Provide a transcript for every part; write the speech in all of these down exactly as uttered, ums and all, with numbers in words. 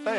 Stai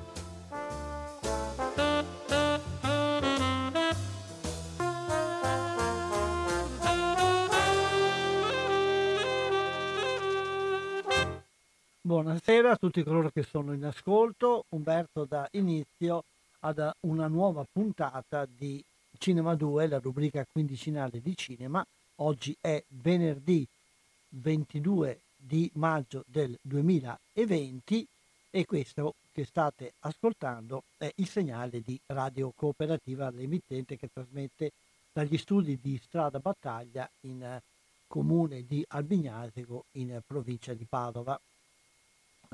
Buonasera a tutti coloro che sono in ascolto. Umberto dà inizio ad una nuova puntata di Cinema due, la rubrica quindicinale di cinema. Oggi è venerdì ventidue di maggio del duemilaventi e questo che state ascoltando è il segnale di Radio Cooperativa, l'emittente che trasmette dagli studi di Strada Battaglia in comune di Albignasego in provincia di Padova.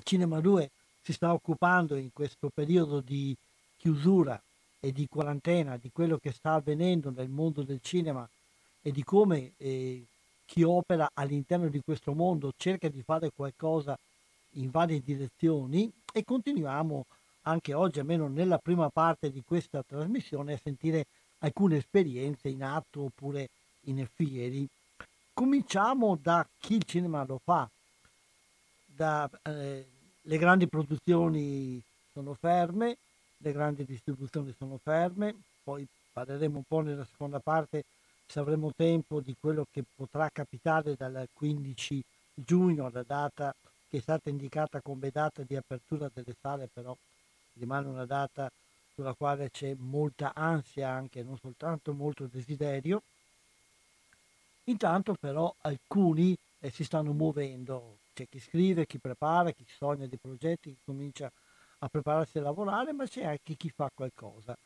Cinema due si sta occupando in questo periodo di chiusura e di quarantena di quello che sta avvenendo nel mondo del cinema e di come eh, chi opera all'interno di questo mondo cerca di fare qualcosa in varie direzioni, e continuiamo anche oggi, almeno nella prima parte di questa trasmissione, a sentire alcune esperienze in atto oppure in fieri. Cominciamo da chi il cinema lo fa. Da, eh, le grandi produzioni sono ferme, le grandi distribuzioni sono ferme, poi parleremo un po' nella seconda parte, se avremo tempo, di quello che potrà capitare dal quindici giugno, la data che è stata indicata come data di apertura delle sale, però rimane una data sulla quale c'è molta ansia anche, non soltanto molto desiderio. Intanto però alcuni eh, si stanno muovendo. C'è chi scrive, chi prepara, chi sogna dei progetti, chi comincia a prepararsi a lavorare, ma c'è anche chi fa qualcosa.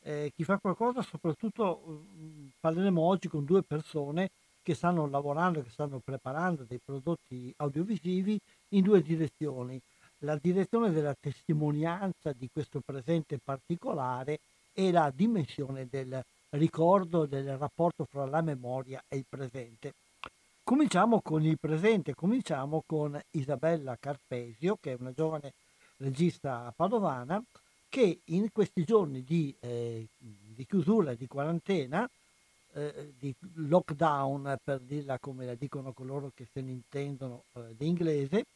Eh, chi fa qualcosa soprattutto mh, parleremo oggi con due persone che stanno lavorando, che stanno preparando dei prodotti audiovisivi in due direzioni. La direzione della testimonianza di questo presente particolare e la dimensione del ricordo, del rapporto fra la memoria e il presente. Cominciamo con il presente, cominciamo con Isabella Carpesio, che è una giovane regista padovana che in questi giorni di, eh, di chiusura, di quarantena, eh, di lockdown, per dirla come la dicono coloro che se ne intendono eh, di inglese,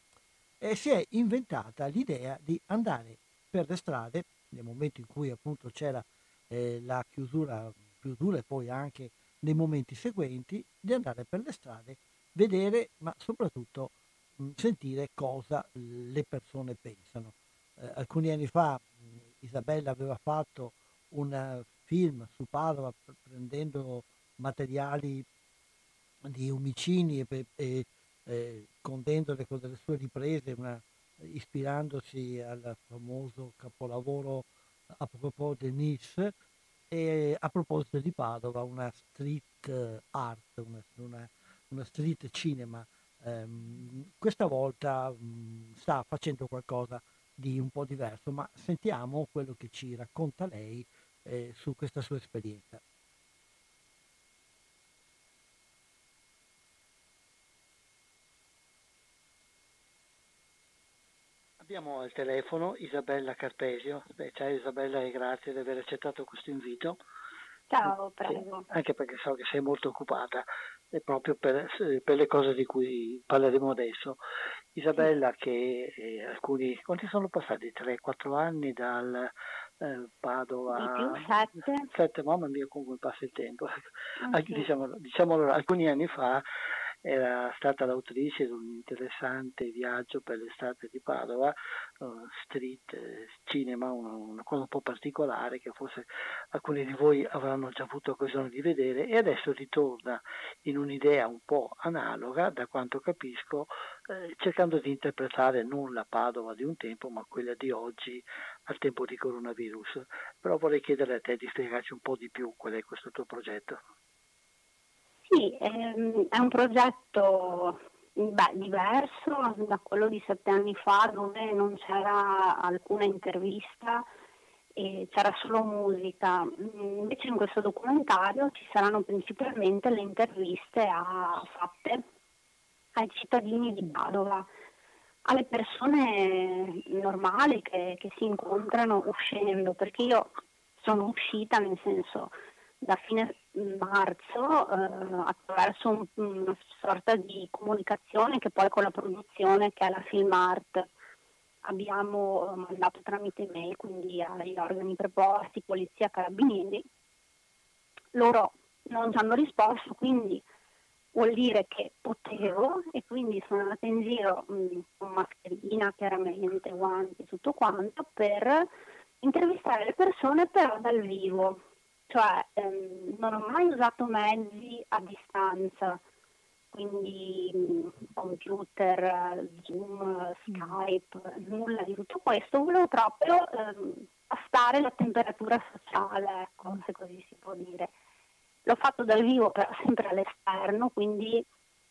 eh, si è inventata l'idea di andare per le strade, nel momento in cui appunto c'era eh, la chiusura, chiusura e poi anche nei momenti seguenti, di andare per le strade, vedere, ma soprattutto mh, sentire cosa le persone pensano. Eh, alcuni anni fa mh, Isabella aveva fatto un film su Padova prendendo materiali di omicini e, e eh, condendole con delle sue riprese, una, ispirandosi al famoso capolavoro A propos de Nice. E a proposito di Padova, una street art, una, una, una street cinema, ehm, questa volta mh, sta facendo qualcosa di un po' diverso, ma sentiamo quello che ci racconta lei eh, su questa sua esperienza. Abbiamo al telefono Isabella Carpesio. Beh, ciao Isabella e grazie di aver accettato questo invito. Ciao, prego. Anche perché so che sei molto occupata, e proprio per, per le cose di cui parleremo adesso. Isabella, che eh, alcuni, quanti sono passati? tre quattro anni dal eh, Padova, sette, mamma mia con cui passa il tempo, okay. diciamo, diciamo alcuni anni fa era stata l'autrice di un interessante viaggio per l'estate di Padova, uh, street eh, cinema, una, una cosa un po' particolare che forse alcuni di voi avranno già avuto occasione di vedere, e adesso ritorna in un'idea un po' analoga, da quanto capisco, eh, cercando di interpretare non la Padova di un tempo ma quella di oggi al tempo di coronavirus. Però vorrei chiedere a te di spiegarci un po' di più qual è questo tuo progetto. Sì, ehm, è un progetto beh, diverso da quello di sette anni fa, dove non c'era alcuna intervista e c'era solo musica. Invece in questo documentario ci saranno principalmente le interviste a, fatte ai cittadini di Padova, alle persone normali che, che si incontrano uscendo, perché io sono uscita, nel senso, da fine marzo eh, attraverso un, una sorta di comunicazione che poi con la produzione, che è la Film Art, abbiamo mandato tramite mail, quindi agli organi preposti, polizia, carabinieri. Loro non ci hanno risposto, quindi vuol dire che potevo, e quindi sono andata in giro mh, con mascherina, chiaramente, guanti, tutto quanto, per intervistare le persone però dal vivo. Cioè ehm, non ho mai usato mezzi a distanza, quindi mh, computer, Zoom, Skype, nulla di tutto questo. Volevo proprio ehm, tastare la temperatura sociale, ecco, se così si può dire. L'ho fatto dal vivo però sempre all'esterno, quindi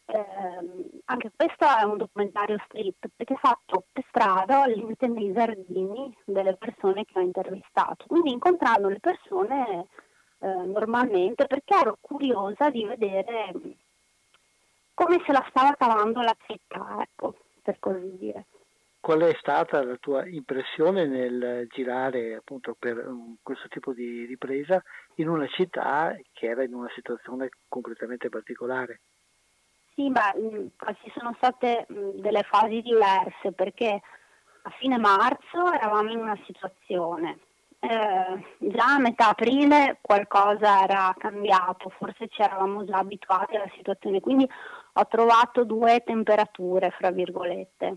ehm, anche questo è un documentario street, perché è fatto per strada, al limite nei giardini delle persone che ho intervistato, quindi incontrando le persone normalmente, perché ero curiosa di vedere come se la stava cavando la città, ecco, per così dire. Qual è stata la tua impressione nel girare appunto per questo tipo di ripresa in una città che era in una situazione completamente particolare? Sì, beh, ci sono state delle fasi diverse, perché a fine marzo eravamo in una situazione. Eh, già a metà aprile qualcosa era cambiato, forse ci eravamo già abituati alla situazione, quindi ho trovato due temperature, fra virgolette.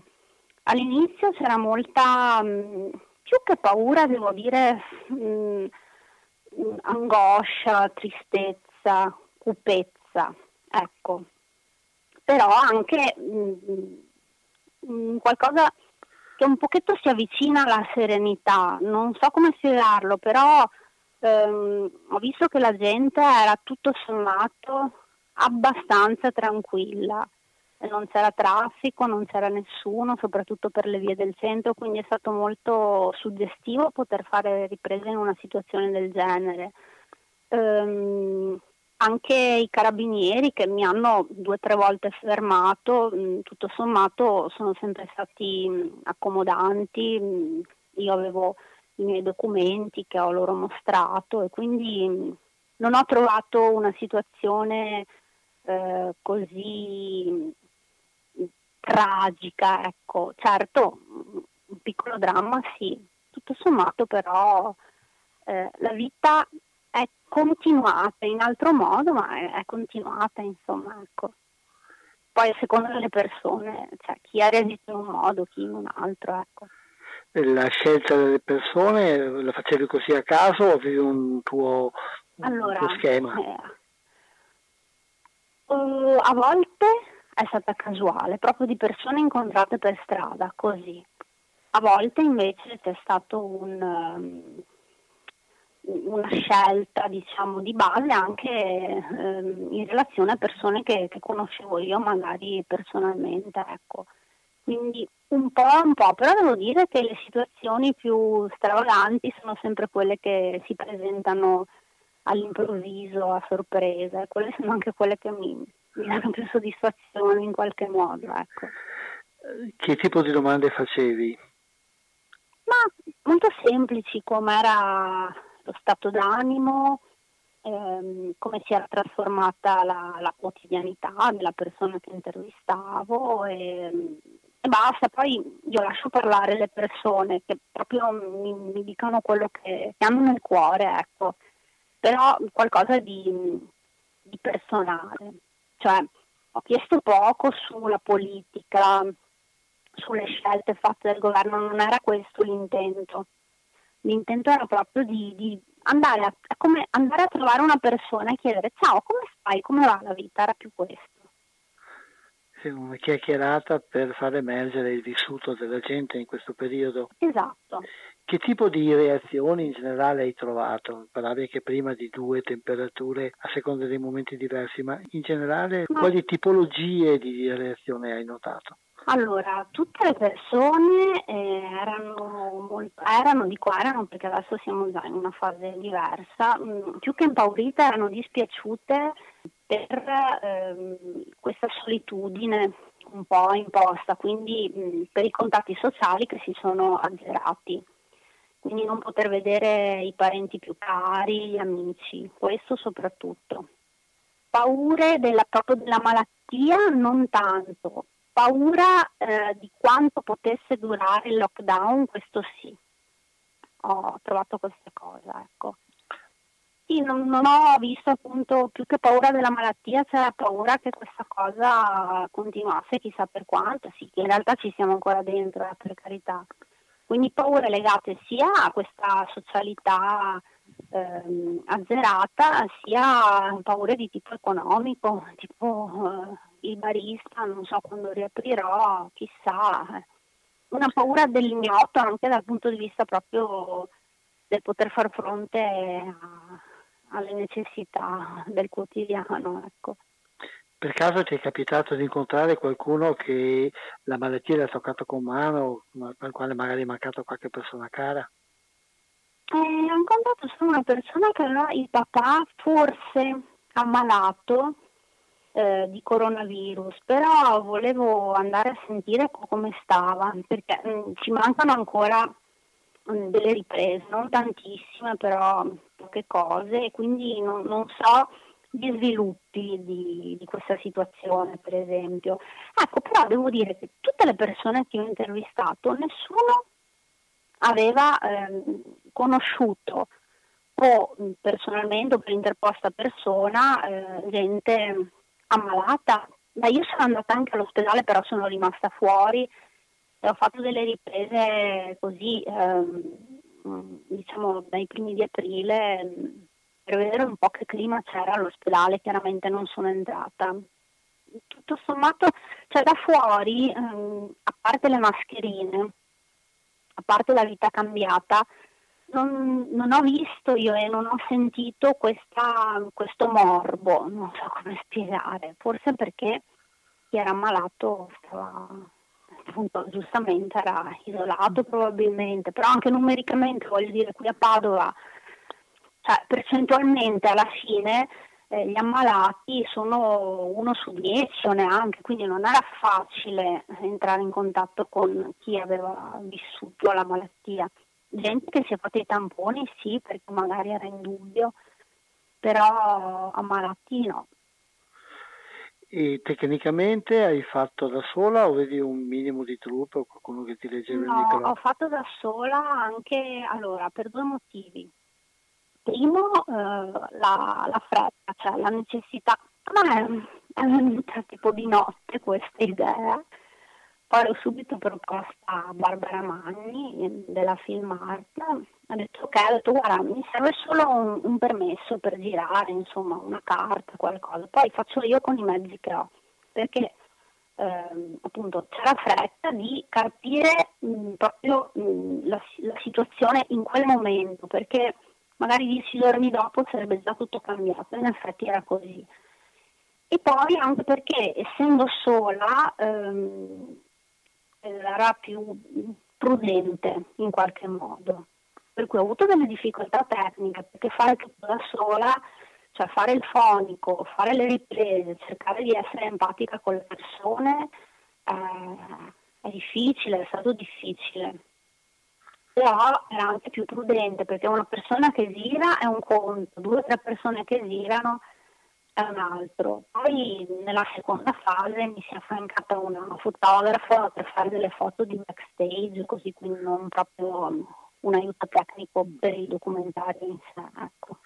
All'inizio c'era molta, mh, più che paura, devo dire, mh, angoscia, tristezza, cupezza, ecco, però anche mh, mh, qualcosa che un pochetto si avvicina alla serenità, non so come spiegarlo, però ehm, ho visto che la gente era tutto sommato abbastanza tranquilla, non c'era traffico, non c'era nessuno, soprattutto per le vie del centro, quindi è stato molto suggestivo poter fare riprese in una situazione del genere. Ehm, anche i carabinieri, che mi hanno due o tre volte fermato, tutto sommato sono sempre stati accomodanti. Io avevo i miei documenti che ho loro mostrato, e quindi non ho trovato una situazione eh, così tragica, ecco. Certo, un piccolo dramma sì, tutto sommato però eh, la vita è continuata in altro modo, ma è, è continuata, insomma, ecco. Poi a seconda delle persone, cioè chi ha reagito in un modo, chi in un altro, ecco. La scelta delle persone la facevi così a caso o avevi un tuo, un allora, tuo schema? Eh, uh, a volte è stata casuale, proprio di persone incontrate per strada, così. A volte invece c'è stato un... Um, una scelta, diciamo, di base, anche ehm, in relazione a persone che, che conoscevo io magari personalmente, ecco. Quindi un po' un po', però devo dire che le situazioni più stravaganti sono sempre quelle che si presentano all'improvviso, a sorpresa, e quelle sono anche quelle che mi, mi danno più soddisfazione in qualche modo, ecco. Che tipo di domande facevi? Ma molto semplici, come era lo stato d'animo, ehm, come si era trasformata la, la quotidianità della persona che intervistavo, e e basta, poi io lascio parlare le persone che proprio mi, mi dicono quello che hanno nel cuore, ecco, però qualcosa di, di personale. Cioè, ho chiesto poco sulla politica, sulle scelte fatte dal governo, non era questo l'intento. L'intento era proprio di, di andare, a, come andare a trovare una persona e chiedere ciao, come stai, come va la vita, era più questo. Sì, una chiacchierata per far emergere il vissuto della gente in questo periodo. Esatto. Che tipo di reazioni in generale hai trovato? Parlavi anche prima di due temperature a seconda dei momenti diversi, ma in generale ma... quali tipologie di reazione hai notato? Allora, tutte le persone eh, erano, molto, erano di qua, erano perché adesso siamo già in una fase diversa, mh, più che impaurite erano dispiaciute per ehm, questa solitudine un po' imposta, quindi mh, per i contatti sociali che si sono azzerati, quindi non poter vedere i parenti più cari, gli amici, questo soprattutto. Paure della, proprio della malattia non tanto. Paura eh, di quanto potesse durare il lockdown, questo sì, ho trovato questa cosa, ecco. Sì, non, non ho visto appunto più che paura della malattia, c'era paura che questa cosa continuasse chissà per quanto, sì, in realtà ci siamo ancora dentro, eh, per carità. Quindi paure legate sia a questa socialità ehm, azzerata, sia paure di tipo economico, tipo... Eh, il barista, non so quando riaprirò, chissà, una paura dell'ignoto anche dal punto di vista proprio del poter far fronte a, alle necessità del quotidiano, ecco. Per caso ti è capitato di incontrare qualcuno che la malattia l'ha toccato con mano, al quale magari è mancata qualche persona cara? Eh, ho incontrato solo una persona che aveva il papà forse ammalato Eh, di coronavirus, però volevo andare a sentire come stava, perché mh, ci mancano ancora mh, delle riprese, non tantissime, però poche cose, e quindi non, non so gli sviluppi di, di questa situazione, per esempio. Ecco, però devo dire che tutte le persone che ho intervistato, nessuno aveva eh, conosciuto o personalmente o per interposta persona eh, gente ammalata. Ma io sono andata anche all'ospedale, però sono rimasta fuori e ho fatto delle riprese così, ehm, diciamo dai primi di aprile, per vedere un po' che clima c'era all'ospedale. Chiaramente non sono entrata. Tutto sommato, cioè da fuori, ehm, a parte le mascherine, a parte la vita cambiata, Non, non ho visto io e non ho sentito questa, questo morbo, non so come spiegare, forse perché chi era ammalato stava, appunto, giustamente era isolato probabilmente, però anche numericamente, voglio dire, qui a Padova, cioè percentualmente alla fine eh, gli ammalati sono uno su dieci o neanche, quindi non era facile entrare in contatto con chi aveva vissuto la malattia. Gente che si è fatta i tamponi, sì, perché magari era in dubbio, però ammalati no. E tecnicamente hai fatto da sola o vedi un minimo di troupe o qualcuno che ti leggeva no, il microfono? No, ho fatto da sola anche, allora, per due motivi. Primo, eh, la, la fretta, cioè la necessità, ma è, è venuta tipo di notte questa idea. Poi ho subito proposta a Barbara Magni della Film Art, ha detto ok, ha detto guarda, mi serve solo un, un permesso per girare, insomma una carta, qualcosa, poi faccio io con i mezzi che ho, perché eh, appunto c'era fretta di capire mh, proprio mh, la, la situazione in quel momento, perché magari dieci giorni dopo sarebbe già tutto cambiato, in effetti era così. E poi anche perché essendo sola... Ehm, era più prudente in qualche modo, per cui ho avuto delle difficoltà tecniche, perché fare tutto da sola, cioè fare il fonico, fare le riprese, cercare di essere empatica con le persone eh, è difficile, è stato difficile, però era anche più prudente, perché una persona che gira è un conto, due o tre persone che girano è un altro. Poi nella seconda fase mi si è affiancata una, una fotografa per fare delle foto di backstage, così, quindi non proprio un aiuto tecnico per il documentario in sé, ecco.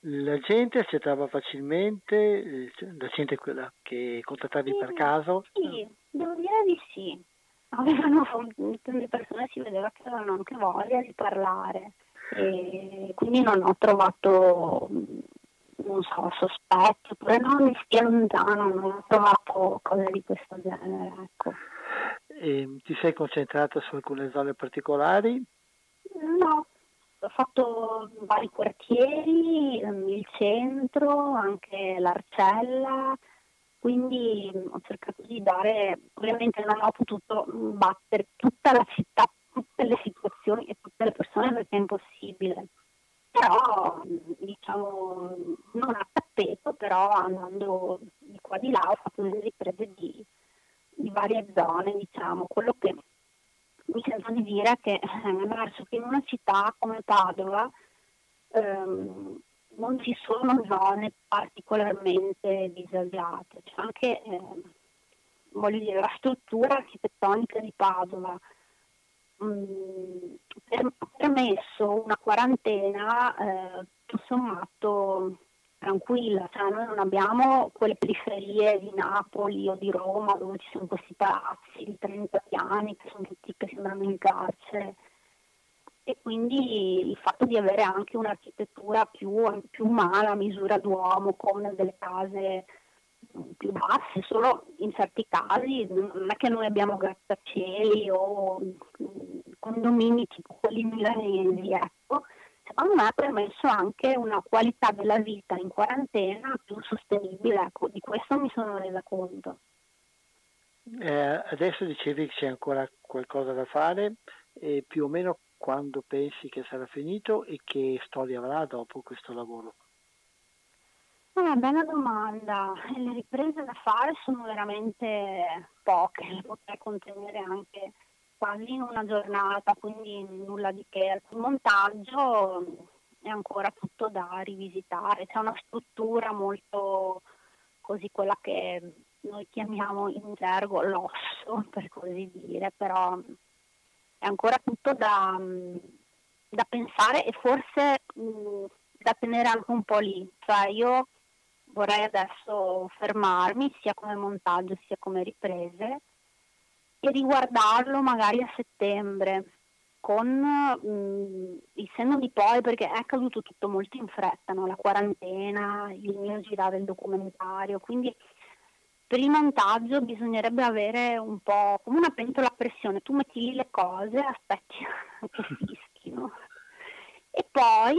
La gente accettava facilmente, la gente quella che contattavi sì, per caso? Sì, devo dire di sì. Avevano, le persone si vedeva che avevano anche voglia di parlare, e quindi non ho trovato, non so, sospetti, oppure non mi stia lontano, non ho trovato cose di questo genere, ecco. E ti sei concentrata su alcune zone particolari? No. Ho fatto vari quartieri, il centro, anche l'Arcella, quindi ho cercato di dare, ovviamente non ho potuto battere tutta la città, tutte le situazioni e tutte le persone perché è impossibile, però diciamo non a tappeto, però andando di qua di là ho fatto delle riprese di, di varie zone, diciamo, quello che... Mi sento di dire che è emerso che in una città come Padova ehm, non ci sono zone particolarmente disagiate, c'è anche eh, voglio dire, la struttura architettonica di Padova ha permesso una quarantena eh, tutto sommato tranquilla, cioè noi non abbiamo quelle periferie di Napoli o di Roma dove ci sono questi palazzi di trenta piani che sono tutti che sembrano in carcere, e quindi il fatto di avere anche un'architettura più, più umana, a misura d'uomo, con delle case più basse, solo in certi casi non è che noi abbiamo grattacieli o condomini tipo quelli milanesi, ecco. Secondo me ha permesso anche una qualità della vita in quarantena più sostenibile, ecco, di questo mi sono resa conto. Eh, adesso dicevi che c'è ancora qualcosa da fare, e più o meno quando pensi che sarà finito e che storia avrà dopo questo lavoro? Eh, bella domanda, le riprese da fare sono veramente poche, le potrei contenere anche... quasi in una giornata, quindi nulla di che. Il montaggio è ancora tutto da rivisitare, c'è una struttura molto così, quella che noi chiamiamo in gergo l'osso, per così dire, però è ancora tutto da, da pensare e forse mh, da tenere anche un po' lì, cioè io vorrei adesso fermarmi sia come montaggio sia come riprese e riguardarlo magari a settembre, con mh, il senno di poi, perché è accaduto tutto molto in fretta, no? La quarantena, il mio girare il documentario, quindi per il montaggio bisognerebbe avere un po' come una pentola a pressione, tu metti lì le cose, aspetti che fischino, e poi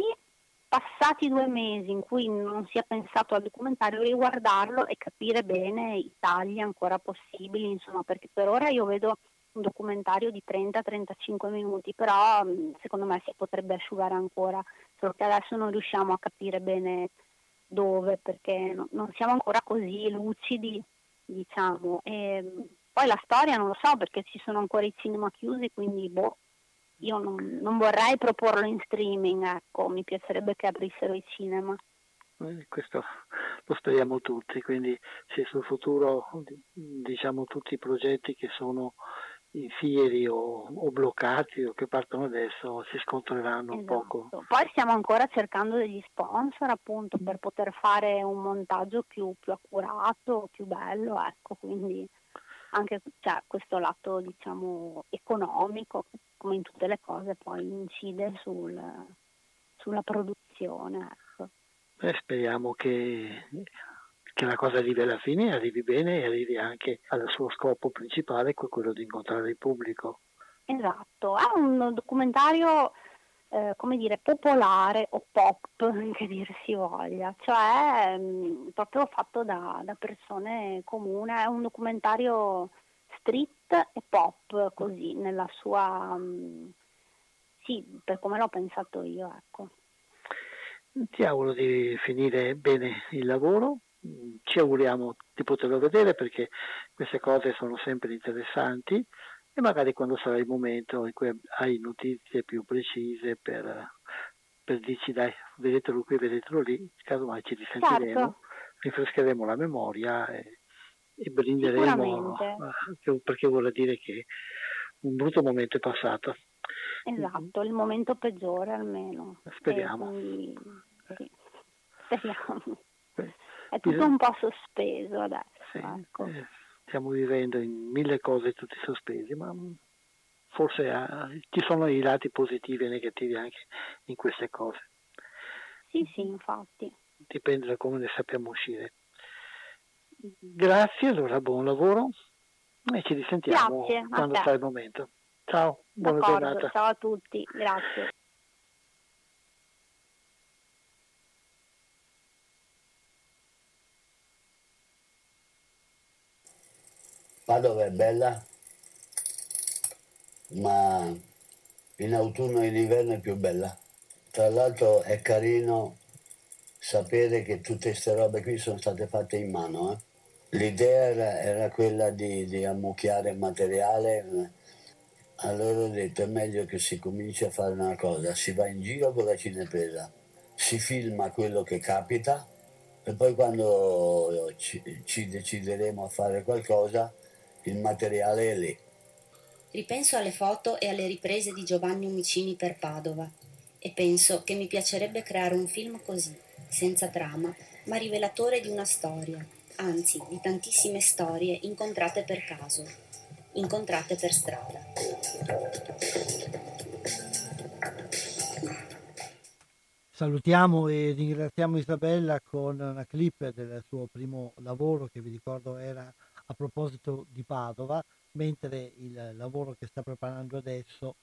passati due mesi in cui non si è pensato al documentario, riguardarlo e capire bene i tagli ancora possibili, insomma, perché per ora io vedo un documentario di trenta trentacinque minuti, però secondo me si potrebbe asciugare ancora, solo che adesso non riusciamo a capire bene dove, perché no, non siamo ancora così lucidi, diciamo. E poi la storia non lo so, perché ci sono ancora i cinema chiusi, quindi boh. Io non, non vorrei proporlo in streaming, ecco, mi piacerebbe che aprissero i cinema. Questo lo speriamo tutti, quindi se sul futuro, diciamo, tutti i progetti che sono in fieri o, o bloccati o che partono adesso si scontreranno un esatto. poco. Poi stiamo ancora cercando degli sponsor, appunto, per poter fare un montaggio più, più accurato, più bello, ecco, quindi... anche cioè, questo lato, diciamo, economico, come in tutte le cose, poi incide sul, sulla produzione, ecco. Beh, speriamo che, che la cosa arrivi alla fine, arrivi bene e arrivi anche al suo scopo principale, quello di incontrare il pubblico. Esatto, è un documentario, eh, come dire, popolare o pop, che dir si voglia, cioè mh, proprio fatto da, da persone comuni, è un documentario street e pop, così, nella sua, mh, sì, per come l'ho pensato io, ecco. Ti auguro di finire bene il lavoro, ci auguriamo di poterlo vedere perché queste cose sono sempre interessanti, e magari quando sarà il momento in cui hai notizie più precise per, per dirci dai, vedetelo qui, vedetelo lì, casomai ci risentiremo. Certo. rinfrescheremo la memoria e, e brinderemo, perché vuol dire che un brutto momento è passato. Esatto, il momento peggiore almeno. Speriamo. Quindi, sì. Speriamo. Beh, è tutto bisog- un po' sospeso adesso. Sì, ecco. eh, stiamo vivendo in mille cose tutti sospesi, ma forse ah, ci sono i lati positivi e negativi anche in queste cose. Sì, sì, infatti. Dipende da come ne sappiamo uscire. Grazie, allora buon lavoro e ci risentiamo Grazie, quando sarà il momento. Ciao, buona D'accordo, giornata. Ciao a tutti, grazie. Padova è bella, ma in autunno e in inverno è più bella. Tra l'altro è carino sapere che tutte queste robe qui sono state fatte in mano. Eh? L'idea era, era quella di, di ammucchiare materiale, allora ho detto è meglio che si cominci a fare una cosa, si va in giro con la cinepresa, si filma quello che capita e poi quando ci, ci decideremo a fare qualcosa il materiale è lì. Ripenso alle foto e alle riprese di Giovanni Umicini per Padova e penso che mi piacerebbe creare un film così, senza trama, ma rivelatore di una storia, anzi di tantissime storie incontrate per caso, incontrate per strada. Salutiamo e ringraziamo Isabella con una clip del suo primo lavoro che vi ricordo era a proposito di Padova, mentre il lavoro che sta preparando adesso,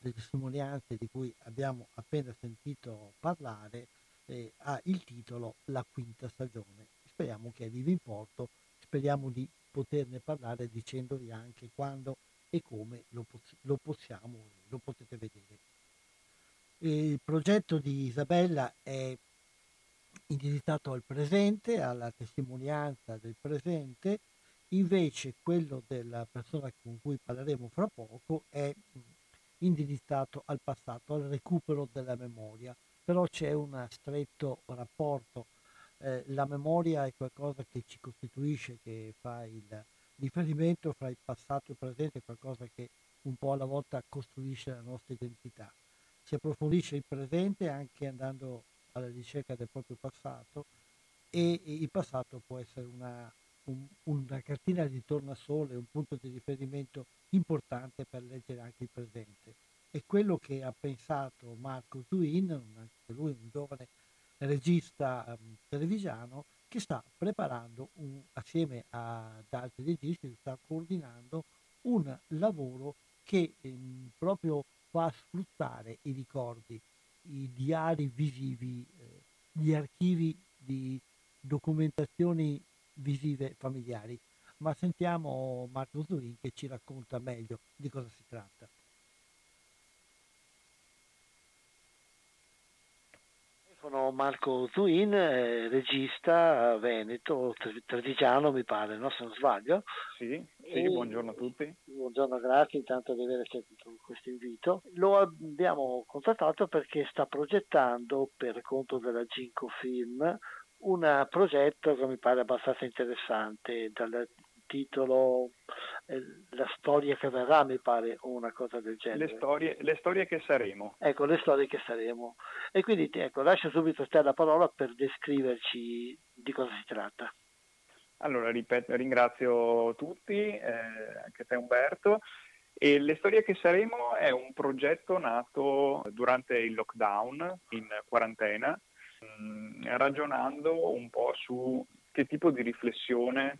le testimonianze di cui abbiamo appena sentito parlare, Eh, ha il titolo La Quinta Stagione. Speriamo che arrivi in porto, speriamo di poterne parlare dicendovi anche quando e come lo, lo possiamo, lo potete vedere. Il progetto di Isabella è indirizzato al presente, alla testimonianza del presente, invece quello della persona con cui parleremo fra poco è indirizzato al passato, al recupero della memoria. Però c'è un stretto rapporto, eh, la memoria è qualcosa che ci costituisce, che fa il riferimento fra il passato e il presente, è qualcosa che un po' alla volta costruisce la nostra identità. Si approfondisce il presente anche andando alla ricerca del proprio passato e il passato può essere una, un, una cartina di tornasole, un punto di riferimento importante per leggere anche il presente. È quello che ha pensato Marco Zuin, anche lui un giovane regista um, televisiano, che sta preparando, un, assieme a, ad altri registi, sta coordinando un lavoro che ehm, proprio fa sfruttare i ricordi, i diari visivi, eh, gli archivi di documentazioni visive familiari. Ma sentiamo Marco Zuin che ci racconta meglio di cosa si tratta. Sono Marco Zuin, eh, regista veneto, trevigiano mi pare, no? Se non sbaglio. Sì, sì, e... buongiorno a tutti. Buongiorno, grazie intanto di aver accettato questo invito. Lo abbiamo contattato perché sta progettando per conto della Ginko Film un progetto che mi pare abbastanza interessante, dal titolo eh, La storia che verrà, mi pare, o una cosa del genere. Le storie, le storie che saremo. Ecco, le storie che saremo. E quindi ecco, lascio subito a te la parola per descriverci di cosa si tratta. Allora, ripeto, ringrazio tutti, eh, anche te Umberto. E Le storie che saremo è un progetto nato durante il lockdown, in quarantena, mh, ragionando un po' su che tipo di riflessione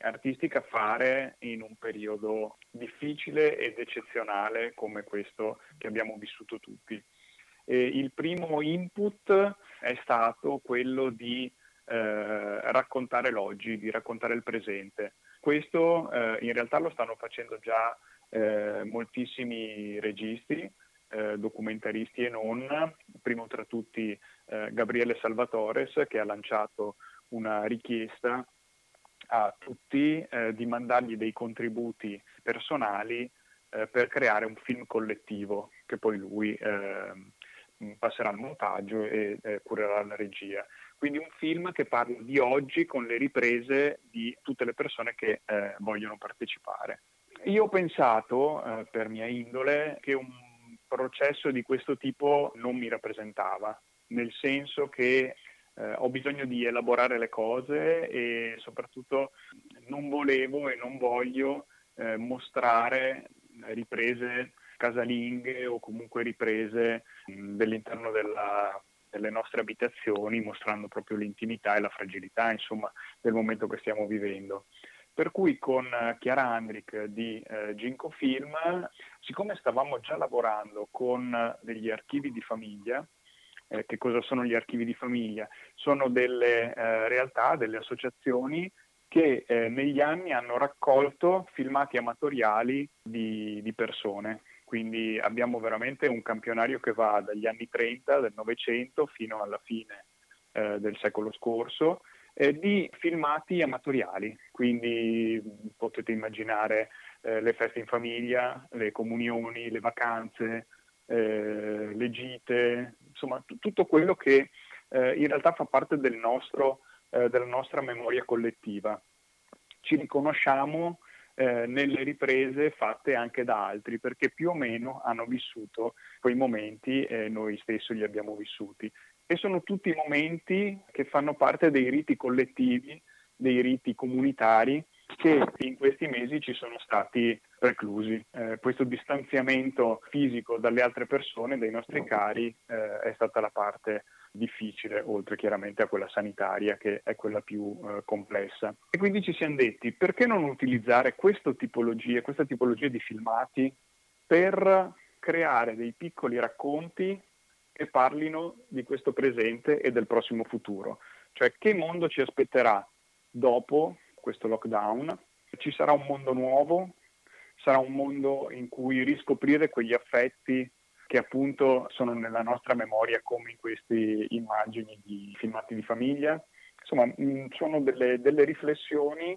artistica fare in un periodo difficile ed eccezionale come questo che abbiamo vissuto tutti. E il primo input è stato quello di eh, raccontare l'oggi, di raccontare il presente. Questo eh, in realtà lo stanno facendo già eh, moltissimi registi, eh, documentaristi e non, primo tra tutti eh, Gabriele Salvatores, che ha lanciato una richiesta a tutti eh, di mandargli dei contributi personali eh, per creare un film collettivo che poi lui eh, passerà al montaggio e eh, curerà la regia. Quindi un film che parla di oggi con le riprese di tutte le persone che eh, vogliono partecipare. Io ho pensato, eh, per mia indole, che un processo di questo tipo non mi rappresentava, nel senso che eh, ho bisogno di elaborare le cose e soprattutto non volevo e non voglio eh, mostrare riprese casalinghe o comunque riprese mh, dell'interno della... delle nostre abitazioni, mostrando proprio l'intimità e la fragilità, insomma, del momento che stiamo vivendo. Per cui con Chiara Andric di eh, Ginko Film, siccome stavamo già lavorando con degli archivi di famiglia, eh, che cosa sono gli archivi di famiglia? Sono delle eh, realtà, delle associazioni che eh, negli anni hanno raccolto filmati amatoriali di, di persone. Quindi abbiamo veramente un campionario che va dagli anni trenta del Novecento fino alla fine eh, del secolo scorso eh, di filmati amatoriali. Quindi potete immaginare eh, le feste in famiglia, le comunioni, le vacanze, eh, le gite, insomma t- tutto quello che eh, in realtà fa parte del nostro, eh, della nostra memoria collettiva. Ci riconosciamo nelle riprese fatte anche da altri, perché più o meno hanno vissuto quei momenti e noi stessi li abbiamo vissuti. E sono tutti momenti che fanno parte dei riti collettivi, dei riti comunitari che in questi mesi ci sono stati preclusi. Eh, questo distanziamento fisico dalle altre persone, dai nostri cari, eh, è stata la parte difficile, oltre chiaramente a quella sanitaria, che è quella più eh, complessa. E quindi ci siamo detti: perché non utilizzare questa tipologia, questa tipologia di filmati per creare dei piccoli racconti che parlino di questo presente e del prossimo futuro? Cioè, che mondo ci aspetterà dopo questo lockdown? Ci sarà un mondo nuovo? Sarà un mondo in cui riscoprire quegli affetti che appunto sono nella nostra memoria, come in queste immagini di filmati di famiglia? Insomma, mh, sono delle, delle riflessioni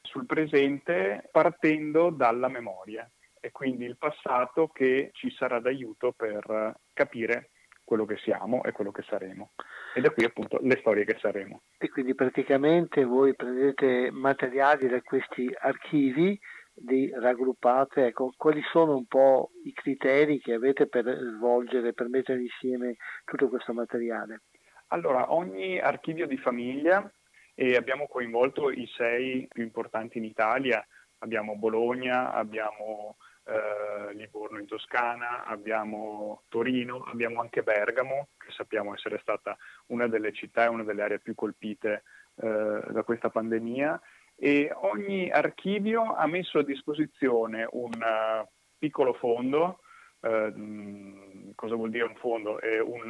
sul presente partendo dalla memoria, e quindi il passato che ci sarà d'aiuto per capire quello che siamo e quello che saremo. E da qui appunto le storie che saremo. E quindi praticamente voi prendete materiali da questi archivi, li raggruppate. Ecco, quali sono un po' i criteri che avete per svolgere, per mettere insieme tutto questo materiale? Allora, ogni archivio di famiglia, e abbiamo coinvolto i sei più importanti in Italia, abbiamo Bologna, abbiamo eh, Livorno in Toscana, abbiamo Torino, abbiamo anche Bergamo, che sappiamo essere stata una delle città e una delle aree più colpite eh, da questa pandemia. E ogni archivio ha messo a disposizione un uh, piccolo fondo, uh, cosa vuol dire un fondo? Eh, un,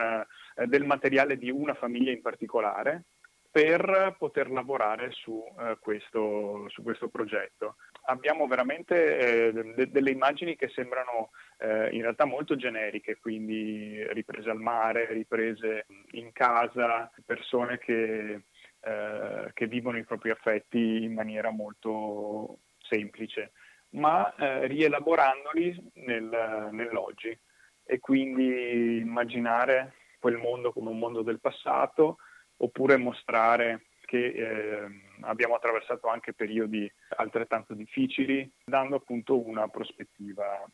uh, del materiale di una famiglia in particolare, per poter lavorare su, uh, questo, su questo progetto. Abbiamo veramente eh, de- delle immagini che sembrano eh, in realtà molto generiche, quindi riprese al mare, riprese in casa, persone che... Eh, che vivono i propri affetti in maniera molto semplice, ma eh, rielaborandoli nel, nell'oggi, e quindi immaginare quel mondo come un mondo del passato, oppure mostrare che eh, abbiamo attraversato anche periodi altrettanto difficili, dando appunto una prospettiva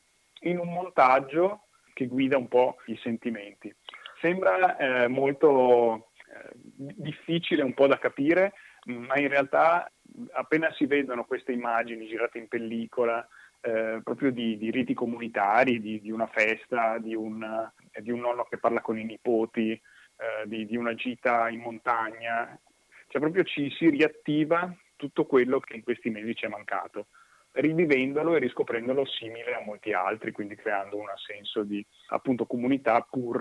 in un montaggio che guida un po' i sentimenti. Sembra eh, molto... difficile un po' da capire, ma in realtà appena si vedono queste immagini girate in pellicola eh, proprio di, di riti comunitari, di, di una festa, di un, di un nonno che parla con i nipoti, eh, di, di una gita in montagna, cioè proprio ci si riattiva tutto quello che in questi mesi ci è mancato, rivivendolo e riscoprendolo simile a molti altri, quindi creando un senso di appunto comunità, pur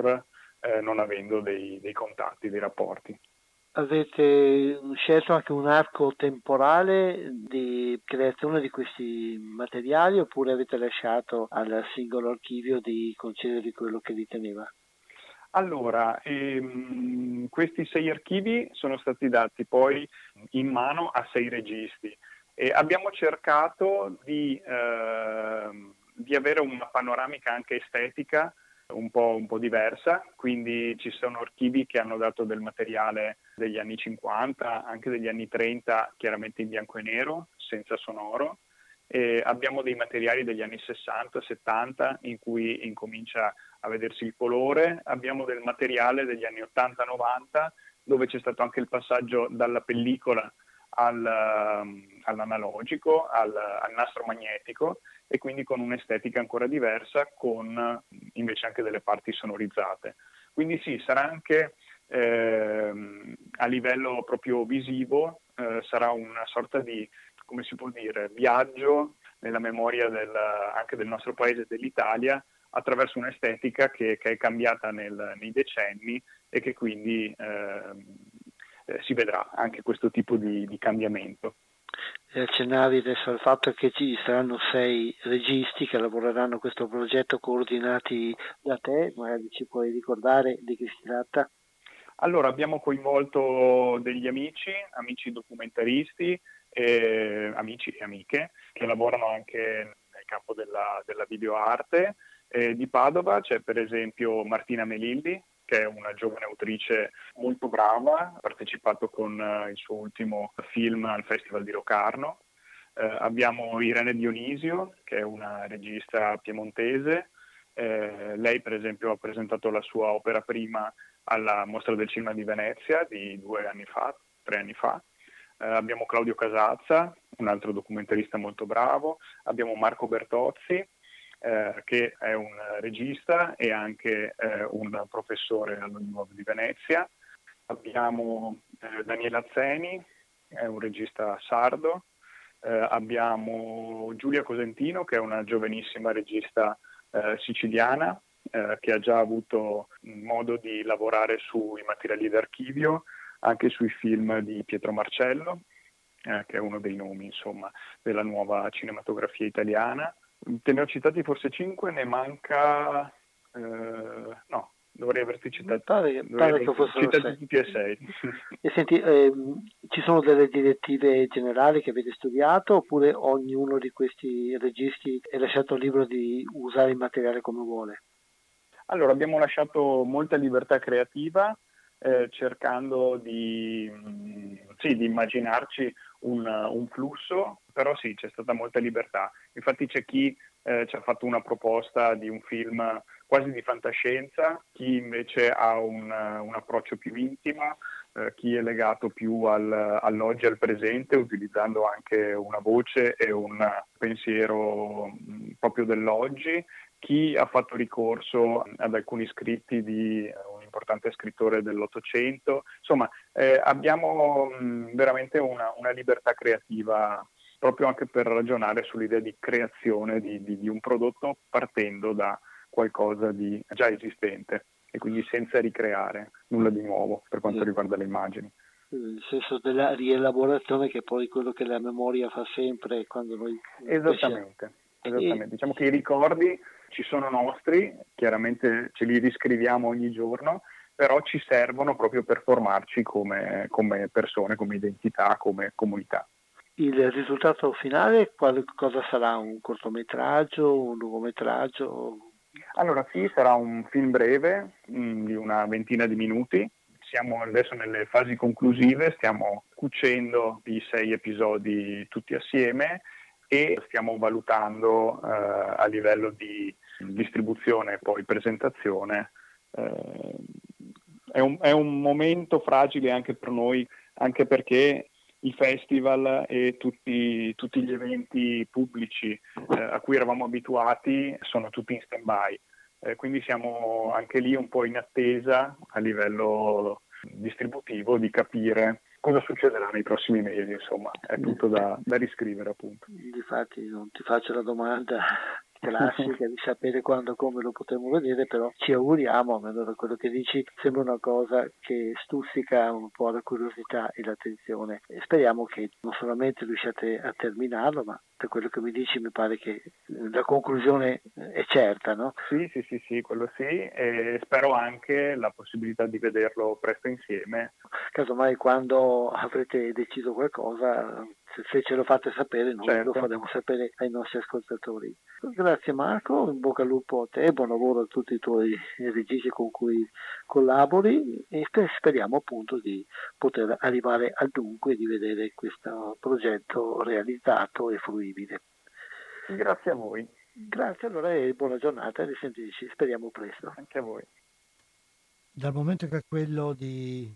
Eh, non avendo dei, dei contatti, dei rapporti. Avete scelto anche un arco temporale di creazione di questi materiali, oppure avete lasciato al singolo archivio di concedervi quello che riteneva? Allora, ehm, questi sei archivi sono stati dati poi in mano a sei registi, e abbiamo cercato di, ehm, di avere una panoramica anche estetica un po', un po' diversa, quindi ci sono archivi che hanno dato del materiale degli anni cinquanta, anche degli anni trenta, chiaramente in bianco e nero, senza sonoro, e abbiamo dei materiali degli anni sessanta settanta in cui incomincia a vedersi il colore, abbiamo del materiale degli anni ottanta novanta dove c'è stato anche il passaggio dalla pellicola al, all'analogico, al, al nastro magnetico, e quindi con un'estetica ancora diversa, con invece anche delle parti sonorizzate. Quindi sì, sarà anche eh, a livello proprio visivo, eh, sarà una sorta di, come si può dire, viaggio nella memoria del, anche del nostro paese, dell'Italia, attraverso un'estetica che, che è cambiata nel, nei decenni e che quindi eh, si vedrà anche questo tipo di, di cambiamento. E accennavi adesso al fatto che ci saranno sei registi che lavoreranno questo progetto, coordinati da te, magari ci puoi ricordare di chi si tratta? Allora, abbiamo coinvolto degli amici, amici documentaristi, e amici e amiche che lavorano anche nel campo della, della videoarte. Eh, di Padova c'è per esempio Martina Melilli, che è una giovane autrice molto brava, ha partecipato con eh, il suo ultimo film al Festival di Locarno. Eh, abbiamo Irene Dionisio, che è una regista piemontese, eh, lei per esempio ha presentato la sua opera prima alla Mostra del Cinema di Venezia di due anni fa, tre anni fa. Eh, abbiamo Claudio Casazza, un altro documentarista molto bravo, abbiamo Marco Bertozzi, Eh, che è un regista e anche eh, un professore all'Università di Venezia. Abbiamo eh, Daniele Atzeni, è un regista sardo. Eh, abbiamo Giulia Cosentino, che è una giovanissima regista eh, siciliana, eh, che ha già avuto modo di lavorare sui materiali d'archivio, anche sui film di Pietro Marcello, eh, che è uno dei nomi, insomma, della nuova cinematografia italiana. Te ne ho citati forse cinque, ne manca... Eh, no, dovrei averti citato, pare, pare che fossero citati tutti e sei. E senti, ehm, ci sono delle direttive generali che avete studiato, oppure ognuno di questi registi è lasciato libero di usare il materiale come vuole? Allora, abbiamo lasciato molta libertà creativa, eh, cercando di, mh, sì, di immaginarci un, un flusso, però sì, c'è stata molta libertà. Infatti c'è chi eh, ci ha fatto una proposta di un film quasi di fantascienza, chi invece ha un, un approccio più intimo, eh, chi è legato più al, all'oggi, al presente, utilizzando anche una voce e un pensiero mh, proprio dell'oggi, chi ha fatto ricorso ad alcuni scritti di un importante scrittore dell'Ottocento. Insomma, eh, abbiamo mh, veramente una, una libertà creativa, proprio anche per ragionare sull'idea di creazione di, di, di un prodotto partendo da qualcosa di già esistente, e quindi senza ricreare nulla di nuovo per quanto riguarda le immagini. Il senso della rielaborazione, che è poi quello che la memoria fa sempre quando noi... Esattamente, esattamente. E... diciamo che i ricordi ci sono nostri, chiaramente ce li riscriviamo ogni giorno, però ci servono proprio per formarci come, come persone, come identità, come comunità. Il risultato finale cosa sarà? Un cortometraggio, un lungometraggio? Allora sì, sarà un film breve mh, di una ventina di minuti. Siamo adesso nelle fasi conclusive, stiamo cucendo i sei episodi tutti assieme e stiamo valutando eh, a livello di distribuzione e poi presentazione. Eh, è, un, è un momento fragile anche per noi, anche perché i festival e tutti, tutti gli eventi pubblici eh, a cui eravamo abituati sono tutti in stand-by, eh, quindi siamo anche lì un po' in attesa a livello distributivo di capire cosa succederà nei prossimi mesi, insomma, è tutto da, da riscrivere appunto. Difatti non ti faccio la domanda classica di sapere quando, come lo potremo vedere, però ci auguriamo, almeno da quello che dici, sembra una cosa che stuzzica un po' la curiosità e l'attenzione, e speriamo che non solamente riusciate a terminarlo, ma da quello che mi dici mi pare che la conclusione è certa, no? Sì, sì, sì, sì, quello sì, e spero anche la possibilità di vederlo presto insieme. Casomai quando avrete deciso qualcosa se ce lo fate sapere noi certo. lo faremo sapere ai nostri ascoltatori. Grazie Marco, in bocca al lupo a te, buon lavoro a tutti i tuoi registi con cui collabori, e speriamo appunto di poter arrivare al dunque di vedere questo progetto realizzato e fruibile. Grazie a voi. Grazie, allora, e buona giornata e risentirci, speriamo presto. Anche a voi. Dal momento che quello di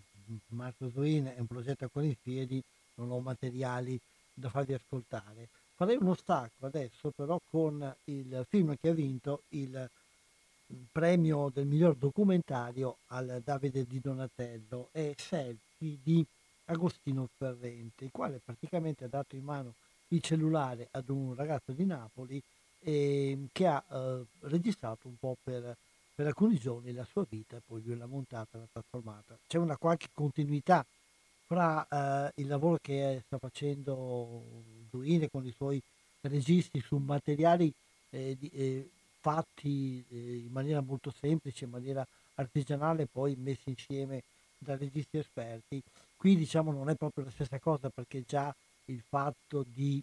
Marco Zuin è un progetto con i piedi, non ho materiali da farvi ascoltare. Farei uno stacco adesso però con il film che ha vinto il premio del miglior documentario al Davide di Donatello, è Selfie di Agostino Ferrente, il quale praticamente ha dato in mano il cellulare ad un ragazzo di Napoli e, che ha eh, registrato un po' per, per alcuni giorni la sua vita e poi l'ha montata, l'ha trasformata. C'è una qualche continuità fra eh, il lavoro che sta facendo Zuin con i suoi registi su materiali eh, di, eh, fatti eh, in maniera molto semplice, in maniera artigianale, poi messi insieme da registi esperti. Qui diciamo non è proprio la stessa cosa, perché già il fatto di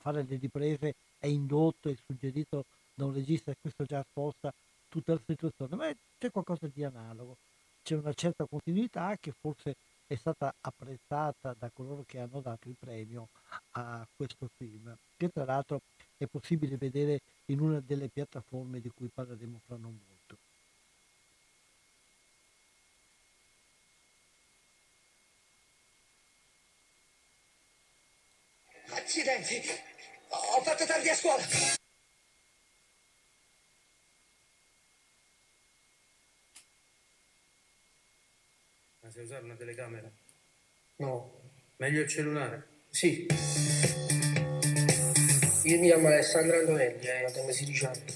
fare le riprese è indotto e suggerito da un regista, e questo già sposta tutta la situazione, ma c'è qualcosa di analogo, c'è una certa continuità che forse è stata apprezzata da coloro che hanno dato il premio a questo film, che tra l'altro è possibile vedere in una delle piattaforme di cui parleremo fra non molto. Accidenti! Ho fatto tardi a scuola! Ma sai usare una telecamera? No. Meglio il cellulare? Sì. Io mi chiamo Alessandro Antonelli, eh, ho da sedici anni.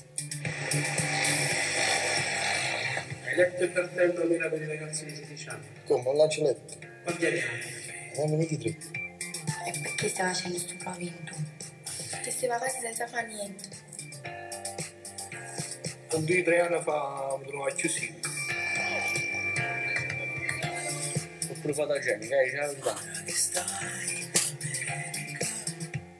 Hai letto il cartello allora per i ragazzi di sedici anni? Come? Non l'ho letto. Quanti anni hai? Non mi dico. E perché stai facendo sto provento? Perché stai quasi senza fare niente. Con due o tre anni fa mi trovavo più sicuro. Ho provato la gente, che è la verità.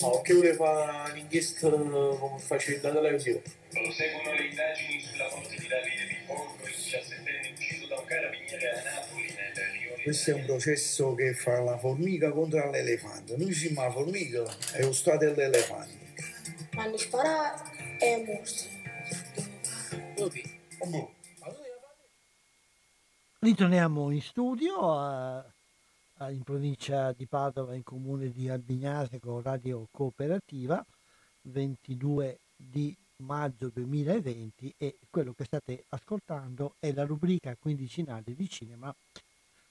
Ma ho che volevo fare l'inchiesta come facilità della televisione. Proseguono le indagini sulla morte di Davide Di Porco, il diciassettenne ucciso da un carabiniere a Napoli. Questo è un processo che fa la formica contro l'elefante. Noi siamo la formica e lo stato è l'elefante. Ma mi spara è morto. Ritorniamo in studio a, a, in provincia di Padova, in comune di Albignase, con Radio Cooperativa, ventidue di maggio duemilaventi, e quello che state ascoltando è la rubrica quindicinale di Cinema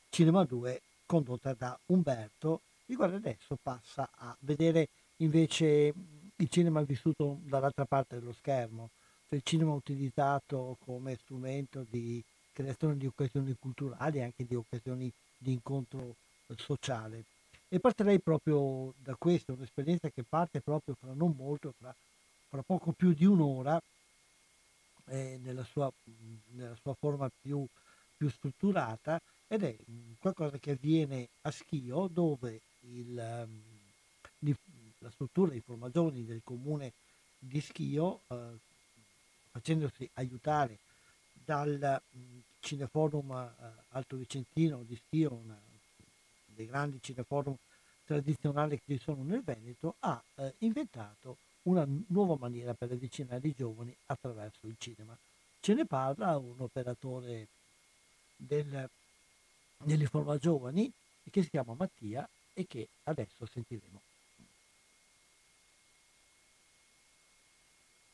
Cinema due, condotta da Umberto, il quale adesso passa a vedere invece il cinema vissuto dall'altra parte dello schermo, cioè il cinema utilizzato come strumento di creazione di occasioni culturali e anche di occasioni di incontro sociale. E partirei proprio da questo, un'esperienza che parte proprio fra non molto, fra, fra poco più di un'ora, eh, nella sua, nella sua forma più, più strutturata, ed è qualcosa che avviene a Schio, dove il, la struttura di Informa Giovani del comune di Schio, eh, facendosi aiutare dal Cineforum eh, Alto Vicentino di Schio, uno dei grandi cineforum tradizionali che ci sono nel Veneto, ha eh, inventato una nuova maniera per avvicinare i giovani attraverso il cinema. Ce ne parla un operatore del dell'Informa Giovani, che si chiama Mattia e che adesso sentiremo.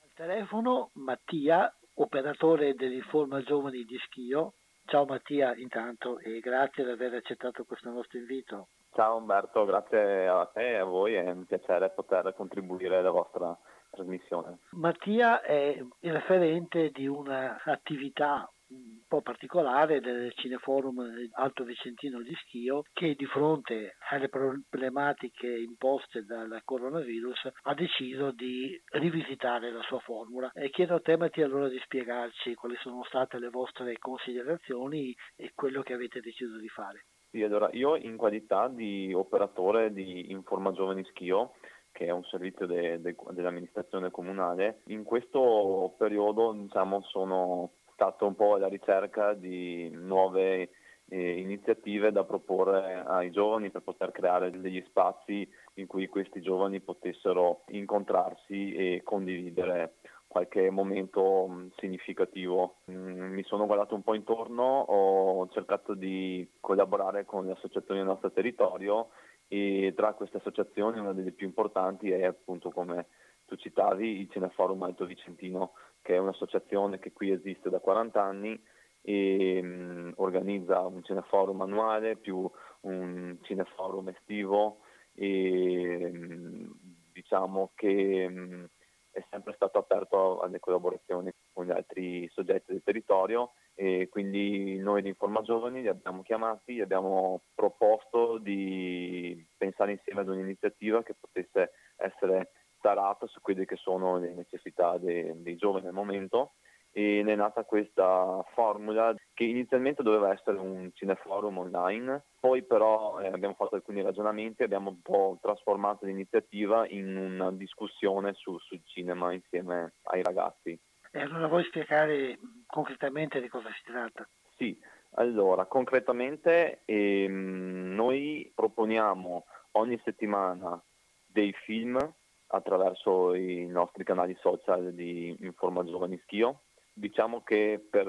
Al telefono Mattia, operatore dell'Informa Giovani di Schio. Ciao Mattia intanto, e grazie di aver accettato questo nostro invito. Ciao Umberto, grazie a te e a voi, è un piacere poter contribuire alla vostra trasmissione. Mattia è il referente di un'attività un po' particolare del Cineforum Alto Vicentino di Schio, che di fronte alle problematiche imposte dal coronavirus ha deciso di rivisitare la sua formula. E chiedo a te Mattia allora di spiegarci quali sono state le vostre considerazioni e quello che avete deciso di fare. Sì, allora io in qualità di operatore di Informa Giovani Schio, che è un servizio de, de, dell'amministrazione comunale, in questo periodo diciamo sono stato un po' alla ricerca di nuove eh, iniziative da proporre ai giovani per poter creare degli spazi in cui questi giovani potessero incontrarsi e condividere qualche momento significativo. Mi sono guardato un po' intorno, ho cercato di collaborare con le associazioni del nostro territorio e tra queste associazioni una delle più importanti è appunto, come tu citavi, il Cineforum Alto Vicentino, che è un'associazione che qui esiste da quaranta anni e um, organizza un cineforum annuale più un cineforum estivo e um, diciamo che um, è sempre stato aperto alle collaborazioni con gli altri soggetti del territorio e quindi noi di Informa Giovani li abbiamo chiamati, gli abbiamo proposto di pensare insieme ad un'iniziativa che potesse essere tarata su quelle che sono le necessità dei, dei giovani al momento e ne è nata questa formula che inizialmente doveva essere un cineforum online, poi però eh, abbiamo fatto alcuni ragionamenti e abbiamo un po' trasformato l'iniziativa in una discussione su, sul cinema insieme ai ragazzi. E allora vuoi spiegare concretamente di cosa si tratta? Sì, allora concretamente ehm, noi proponiamo ogni settimana dei film attraverso i nostri canali social di Informa Giovani Schio. Diciamo che per,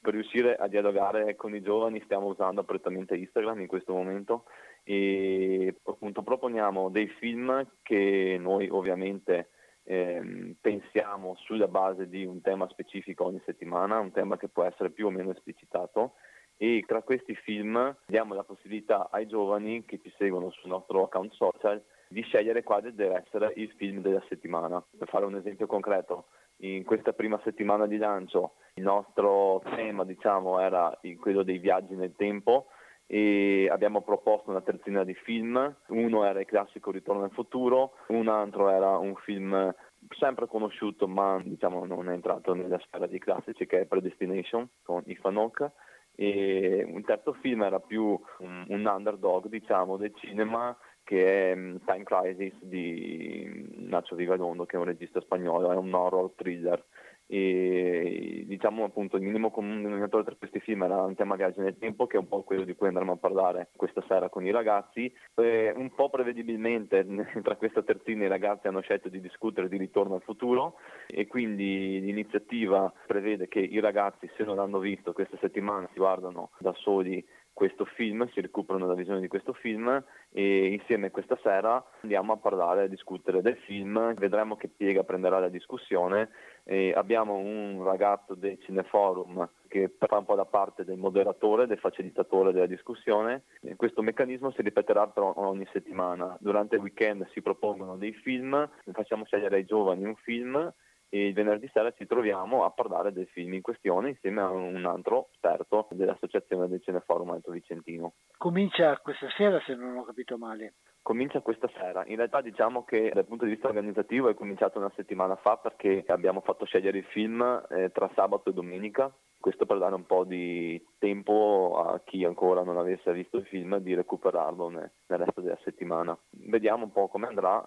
per riuscire a dialogare con i giovani stiamo usando prettamente Instagram in questo momento e appunto proponiamo dei film che noi ovviamente eh, pensiamo sulla base di un tema specifico ogni settimana, un tema che può essere più o meno esplicitato, e tra questi film diamo la possibilità ai giovani che ci seguono sul nostro account social di scegliere quale deve essere il film della settimana. Per fare un esempio concreto, in questa prima settimana di lancio il nostro tema diciamo era quello dei viaggi nel tempo e abbiamo proposto una terzina di film. Uno era il classico Ritorno al Futuro, un altro era un film sempre conosciuto ma diciamo non è entrato nella sfera dei classici, che è Predestination con Ethan Hawke, e un terzo film era più un underdog diciamo del cinema, che è Time Crisis di Nacho Vigalondo, che è un regista spagnolo, è un horror thriller. E diciamo appunto il minimo comune denominatore tra questi film era un tema viaggio nel tempo, che è un po' quello di cui andremo a parlare questa sera con i ragazzi. E un po' prevedibilmente tra questa terzina i ragazzi hanno scelto di discutere di Ritorno al Futuro e quindi l'iniziativa prevede che i ragazzi, se non l'hanno visto questa settimana, si guardano da soli questo film, si recuperano la visione di questo film e insieme questa sera andiamo a parlare, a discutere del film, vedremo che piega prenderà la discussione. E abbiamo un ragazzo del Cineforum che fa un po' da parte del moderatore, del facilitatore della discussione. E questo meccanismo si ripeterà però ogni settimana. Durante il weekend si propongono dei film, facciamo scegliere ai giovani un film e il venerdì sera ci troviamo a parlare del film in questione insieme a un altro esperto dell'associazione del Cineforum Alto Vicentino. Comincia questa sera, se non ho capito male. Comincia questa sera. In realtà diciamo che dal punto di vista organizzativo è cominciato una settimana fa, perché abbiamo fatto scegliere il film eh, tra sabato e domenica, questo per dare un po' di tempo a chi ancora non avesse visto il film di recuperarlo nel, nel resto della settimana. Vediamo un po' come andrà.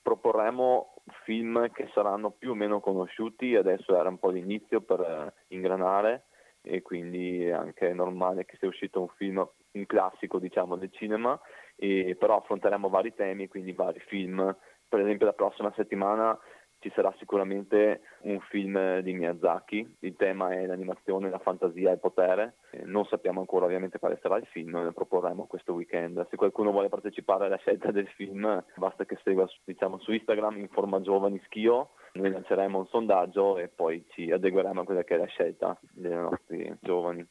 Proporremo film che saranno più o meno conosciuti, adesso era un po' l'inizio per ingranare e quindi è anche normale che sia uscito un film, un classico diciamo del cinema, e però affronteremo vari temi, quindi vari film. Per esempio la prossima settimana ci sarà sicuramente un film di Miyazaki, il tema è l'animazione, la fantasia e il potere. Non sappiamo ancora ovviamente quale sarà il film, lo proporremo questo weekend. Se qualcuno vuole partecipare alla scelta del film basta che segua diciamo su Instagram Informa Giovani Schio, noi lanceremo un sondaggio e poi ci adegueremo a quella che è la scelta dei nostri giovani.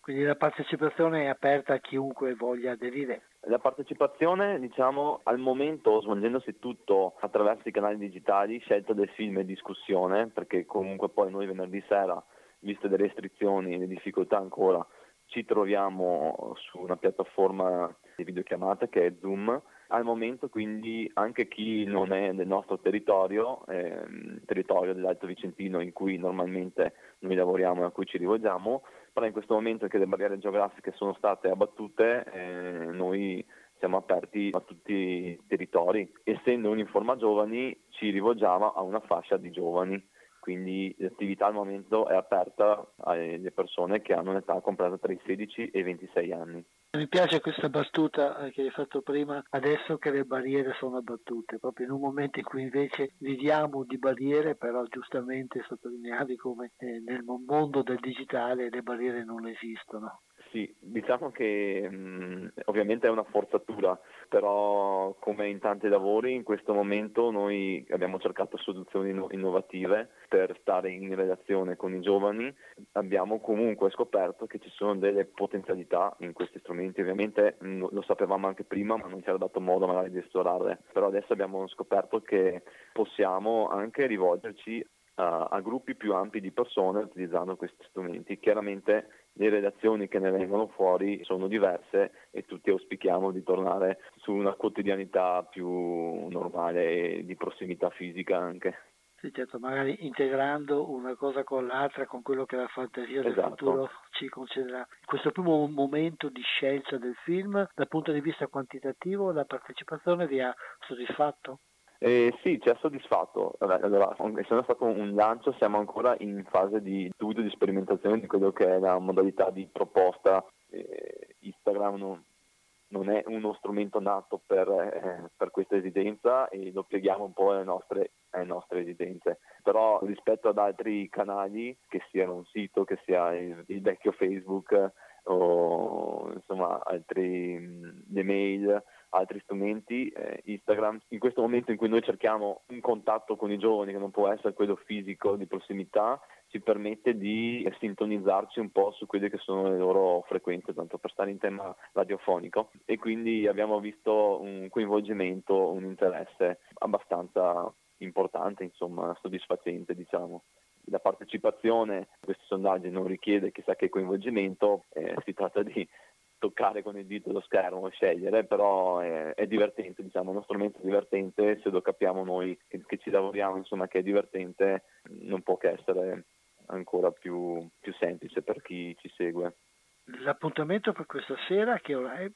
Quindi la partecipazione è aperta a chiunque voglia aderire? La partecipazione, diciamo, al momento, svolgendosi tutto attraverso i canali digitali, scelta del film e discussione, perché comunque poi noi venerdì sera, viste le restrizioni e le difficoltà ancora, ci troviamo su una piattaforma di videochiamata che è Zoom. Al momento quindi anche chi non è del nostro territorio, eh, territorio dell'Alto Vicentino in cui normalmente noi lavoriamo e a cui ci rivolgiamo, però in questo momento che le barriere geografiche sono state abbattute, eh, noi siamo aperti a tutti i territori. Essendo un Informa Giovani, ci rivolgiamo a una fascia di giovani, quindi l'attività al momento è aperta alle persone che hanno un'età compresa tra i sedici e i ventisei anni. Mi piace questa battuta che hai fatto prima, adesso che le barriere sono abbattute, proprio in un momento in cui invece viviamo di barriere, però giustamente sottolineavi come nel mondo del digitale le barriere non esistono. Sì, diciamo che mh, ovviamente è una forzatura, però come in tanti lavori in questo momento noi abbiamo cercato soluzioni innovative per stare in relazione con i giovani. Abbiamo comunque scoperto che ci sono delle potenzialità in questi strumenti, ovviamente mh, lo sapevamo anche prima ma non ci era dato modo magari di esplorarle, però adesso abbiamo scoperto che possiamo anche rivolgerci a, a gruppi più ampi di persone utilizzando questi strumenti. Chiaramente le redazioni che ne vengono fuori sono diverse e tutti auspichiamo di tornare su una quotidianità più normale e di prossimità fisica anche. Sì, certo, magari integrando una cosa con l'altra, con quello che la fantasia del futuro ci concederà. Questo primo momento di scelta del film, dal punto di vista quantitativo, la partecipazione vi ha soddisfatto? Eh, sì, ci ha soddisfatto. Allora, essendo stato un lancio, siamo ancora in fase di studio, di sperimentazione di quello che è la modalità di proposta. Eh, Instagram non, non è uno strumento nato per, eh, per questa esigenza e lo pieghiamo un po' alle nostre, alle nostre esigenze. Però rispetto ad altri canali, che siano un sito, che sia il, il vecchio Facebook o insomma altri, le mail, altri strumenti, eh, Instagram, in questo momento in cui noi cerchiamo un contatto con i giovani che non può essere quello fisico di prossimità, ci permette di sintonizzarci un po' su quelle che sono le loro frequenze, tanto per stare in tema radiofonico, e quindi abbiamo visto un coinvolgimento, un interesse abbastanza importante, insomma soddisfacente, diciamo. La partecipazione a questi sondaggi non richiede chissà che coinvolgimento, eh, si tratta di toccare con il dito lo schermo e scegliere, però è, è divertente, diciamo, uno strumento divertente. Se lo capiamo noi che, che ci lavoriamo, insomma, che è divertente, non può che essere ancora più, più semplice per chi ci segue. L'appuntamento per questa sera, che ora è?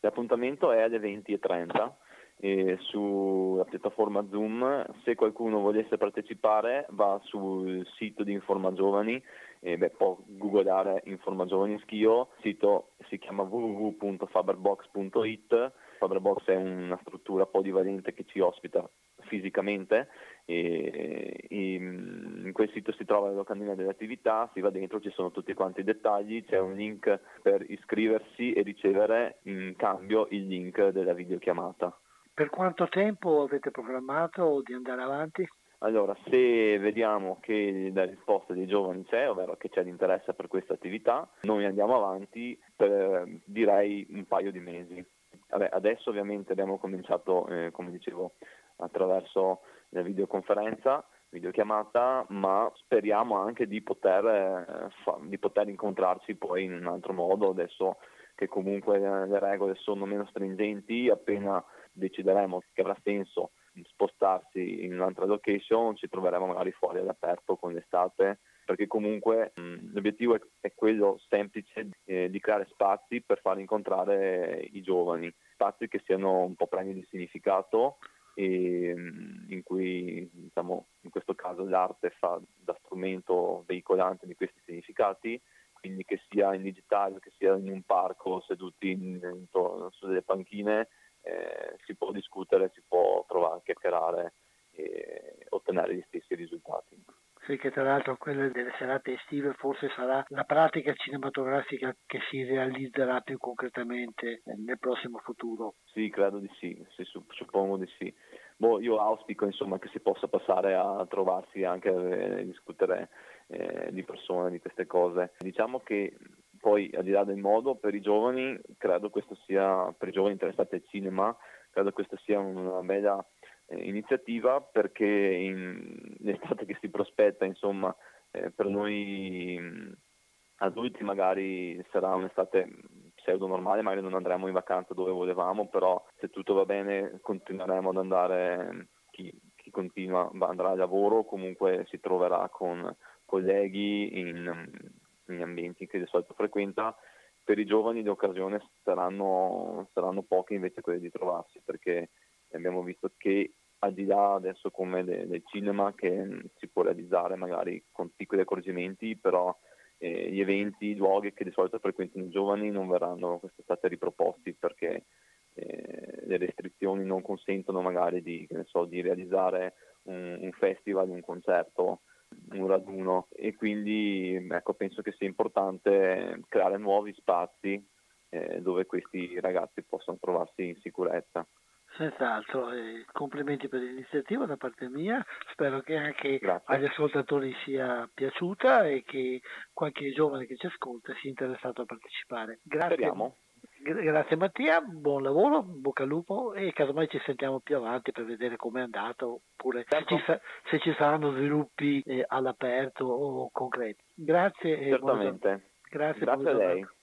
L'appuntamento è alle venti e trenta e sulla piattaforma Zoom. Se qualcuno volesse partecipare va sul sito di Informa Giovani, e beh, può googolare Informa Giovani Schio. Il sito si chiama w w w punto faberbox punto i t. Faberbox è una struttura polivalente che ci ospita fisicamente e in quel sito si trova la locandina delle attività, si va dentro, ci sono tutti quanti i dettagli, c'è un link per iscriversi e ricevere in cambio il link della videochiamata. Per quanto tempo avete programmato di andare avanti? Allora, se vediamo che la risposta dei giovani c'è, ovvero che c'è l'interesse per questa attività, noi andiamo avanti per direi un paio di mesi. Vabbè, adesso ovviamente abbiamo cominciato, eh, come dicevo, attraverso la videoconferenza, videochiamata, ma speriamo anche di poter, eh, fa- di poter incontrarci poi in un altro modo, adesso che comunque le regole sono meno stringenti. Appena decideremo che avrà senso spostarsi in un'altra location, ci troveremo magari fuori all'aperto con l'estate, perché comunque mh, l'obiettivo è, è quello semplice, eh, di creare spazi per far incontrare i giovani, spazi che siano un po' pieni di significato e mh, in cui, diciamo, in questo caso l'arte fa da strumento veicolante di questi significati, quindi che sia in digitale, che sia in un parco, seduti in, in, su delle panchine, eh, si può discutere, si può provare anche a chiacchierare e ottenere gli stessi risultati. Sì, che tra l'altro quella delle serate estive forse sarà la pratica cinematografica che si realizzerà più concretamente nel prossimo futuro. Sì, credo di sì, sì, suppongo di sì. Boh, io auspico, insomma, che si possa passare a trovarsi anche a eh, discutere eh, di persone di queste cose. Diciamo che poi, al di là del modo, per i giovani, credo questo sia, per i giovani interessati al cinema, credo questa sia una bella iniziativa, perché in l'estate che si prospetta, insomma, eh, per noi adulti magari sarà un'estate pseudo normale, magari non andremo in vacanza dove volevamo, però se tutto va bene continueremo ad andare, chi, chi continua andrà al lavoro, comunque si troverà con colleghi in, negli ambienti che di solito frequenta. Per i giovani di occasione saranno, saranno poche invece quelle di trovarsi, perché abbiamo visto che al di là adesso come de, del cinema che si può realizzare magari con piccoli accorgimenti, però eh, gli eventi, i luoghi che di solito frequentano i giovani non verranno quest'estate riproposti, perché eh, le restrizioni non consentono magari di, che ne so, di realizzare un, un festival, un concerto, un raduno, e quindi ecco, penso che sia importante creare nuovi spazi eh, dove questi ragazzi possano trovarsi in sicurezza. Senz'altro, eh, complimenti per l'iniziativa da parte mia, spero che anche Grazie. Agli ascoltatori sia piaciuta e che qualche giovane che ci ascolta sia interessato a partecipare. Grazie. Speriamo. Grazie Mattia, buon lavoro, bocca al lupo, e casomai ci sentiamo più avanti per vedere com'è andato, oppure certo. se, ci sa- se ci saranno sviluppi eh, all'aperto o concreti. Grazie e certamente. Buona... Grazie, Grazie a lei. Marco.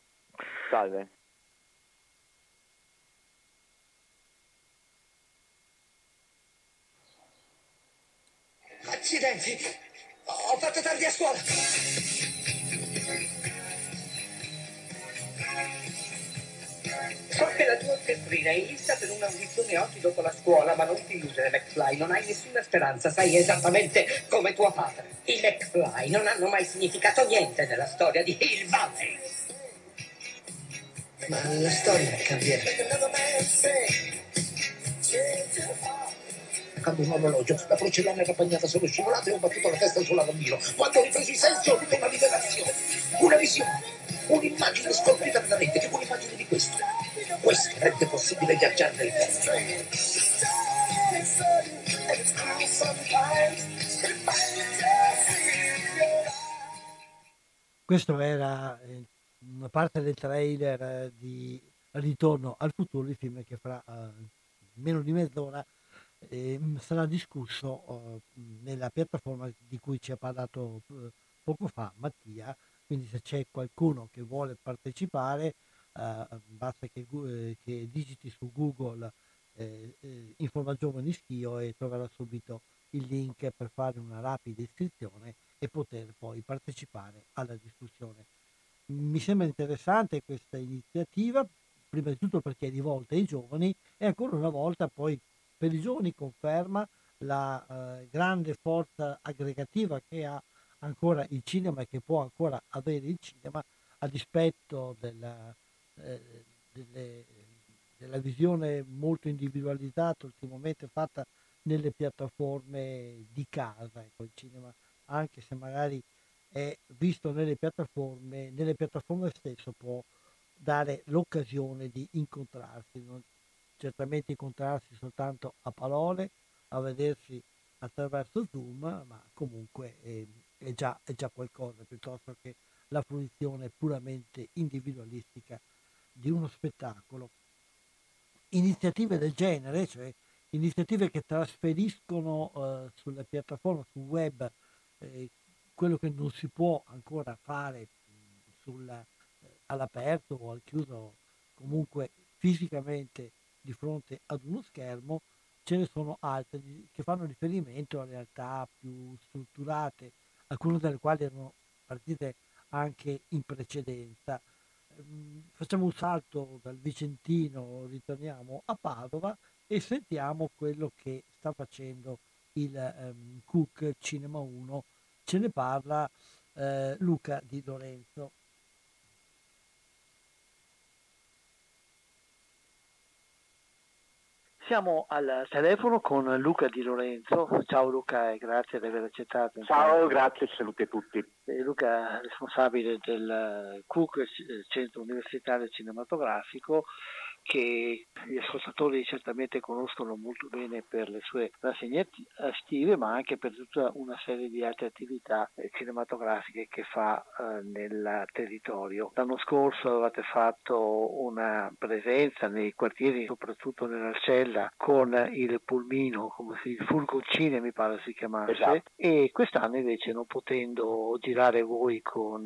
Salve. Accidenti, ho fatto tardi a scuola. So che la tua orchestrina inizia per un'audizione oggi dopo la scuola, ma non ti illudere, McFly, non hai nessuna speranza, sai esattamente come tuo padre. I McFly non hanno mai significato niente nella storia di Hill Valley. Ma la storia cambierà. Quando un orologio, la porcellana era bagnata solo scivolata e ho battuto la testa sulla bambino. Quando ho ripreso i sensi ho avuto una rivelazione, una visione. Un'immagine scolpita nella mente, che è un'immagine di questo. Questo rende possibile viaggiare nel tempo. Questo era una parte del trailer di Ritorno al Futuro, il film che fra meno di mezz'ora sarà discusso nella piattaforma di cui ci ha parlato poco fa Mattia. Quindi se c'è qualcuno che vuole partecipare, eh, basta che, eh, che digiti su Google eh, eh, Informa Giovani Schio e troverà subito il link per fare una rapida iscrizione e poter poi partecipare alla discussione. Mi sembra interessante questa iniziativa, prima di tutto perché è rivolta ai giovani, e ancora una volta poi per i giovani conferma la eh, grande forza aggregativa che ha ancora il cinema e che può ancora avere il cinema, a dispetto della, eh, delle, della visione molto individualizzata ultimamente fatta nelle piattaforme di casa. Ecco, il cinema, anche se magari è visto nelle piattaforme, nelle piattaforme stesso può dare l'occasione di incontrarsi, non certamente incontrarsi soltanto a parole, a vedersi attraverso Zoom, ma comunque eh, È già, è già qualcosa, piuttosto che la fruizione puramente individualistica di uno spettacolo. Iniziative del genere, cioè iniziative che trasferiscono eh, sulla piattaforma, sul web, eh, quello che non si può ancora fare sulla, eh, all'aperto o al chiuso, comunque fisicamente di fronte ad uno schermo. Ce ne sono altre che fanno riferimento a realtà più strutturate, alcune delle quali erano partite anche in precedenza. Facciamo un salto dal Vicentino, ritorniamo a Padova e sentiamo quello che sta facendo il um, Cook Cinema uno. Ce ne parla eh, Luca Di Lorenzo. Siamo al telefono con Luca Di Lorenzo. Ciao Luca e grazie di aver accettato. Ciao, grazie, saluti a tutti. Luca è responsabile del Cook, Centro Universitario Cinematografico, che gli ascoltatori certamente conoscono molto bene per le sue rassegne estive, ma anche per tutta una serie di altre attività cinematografiche che fa eh, nel territorio. L'anno scorso avevate fatto una presenza nei quartieri, soprattutto nell'Arcella, con il pulmino, come si, il Fulgoncine mi pare si chiamasse, esatto. E quest'anno invece, non potendo girare voi con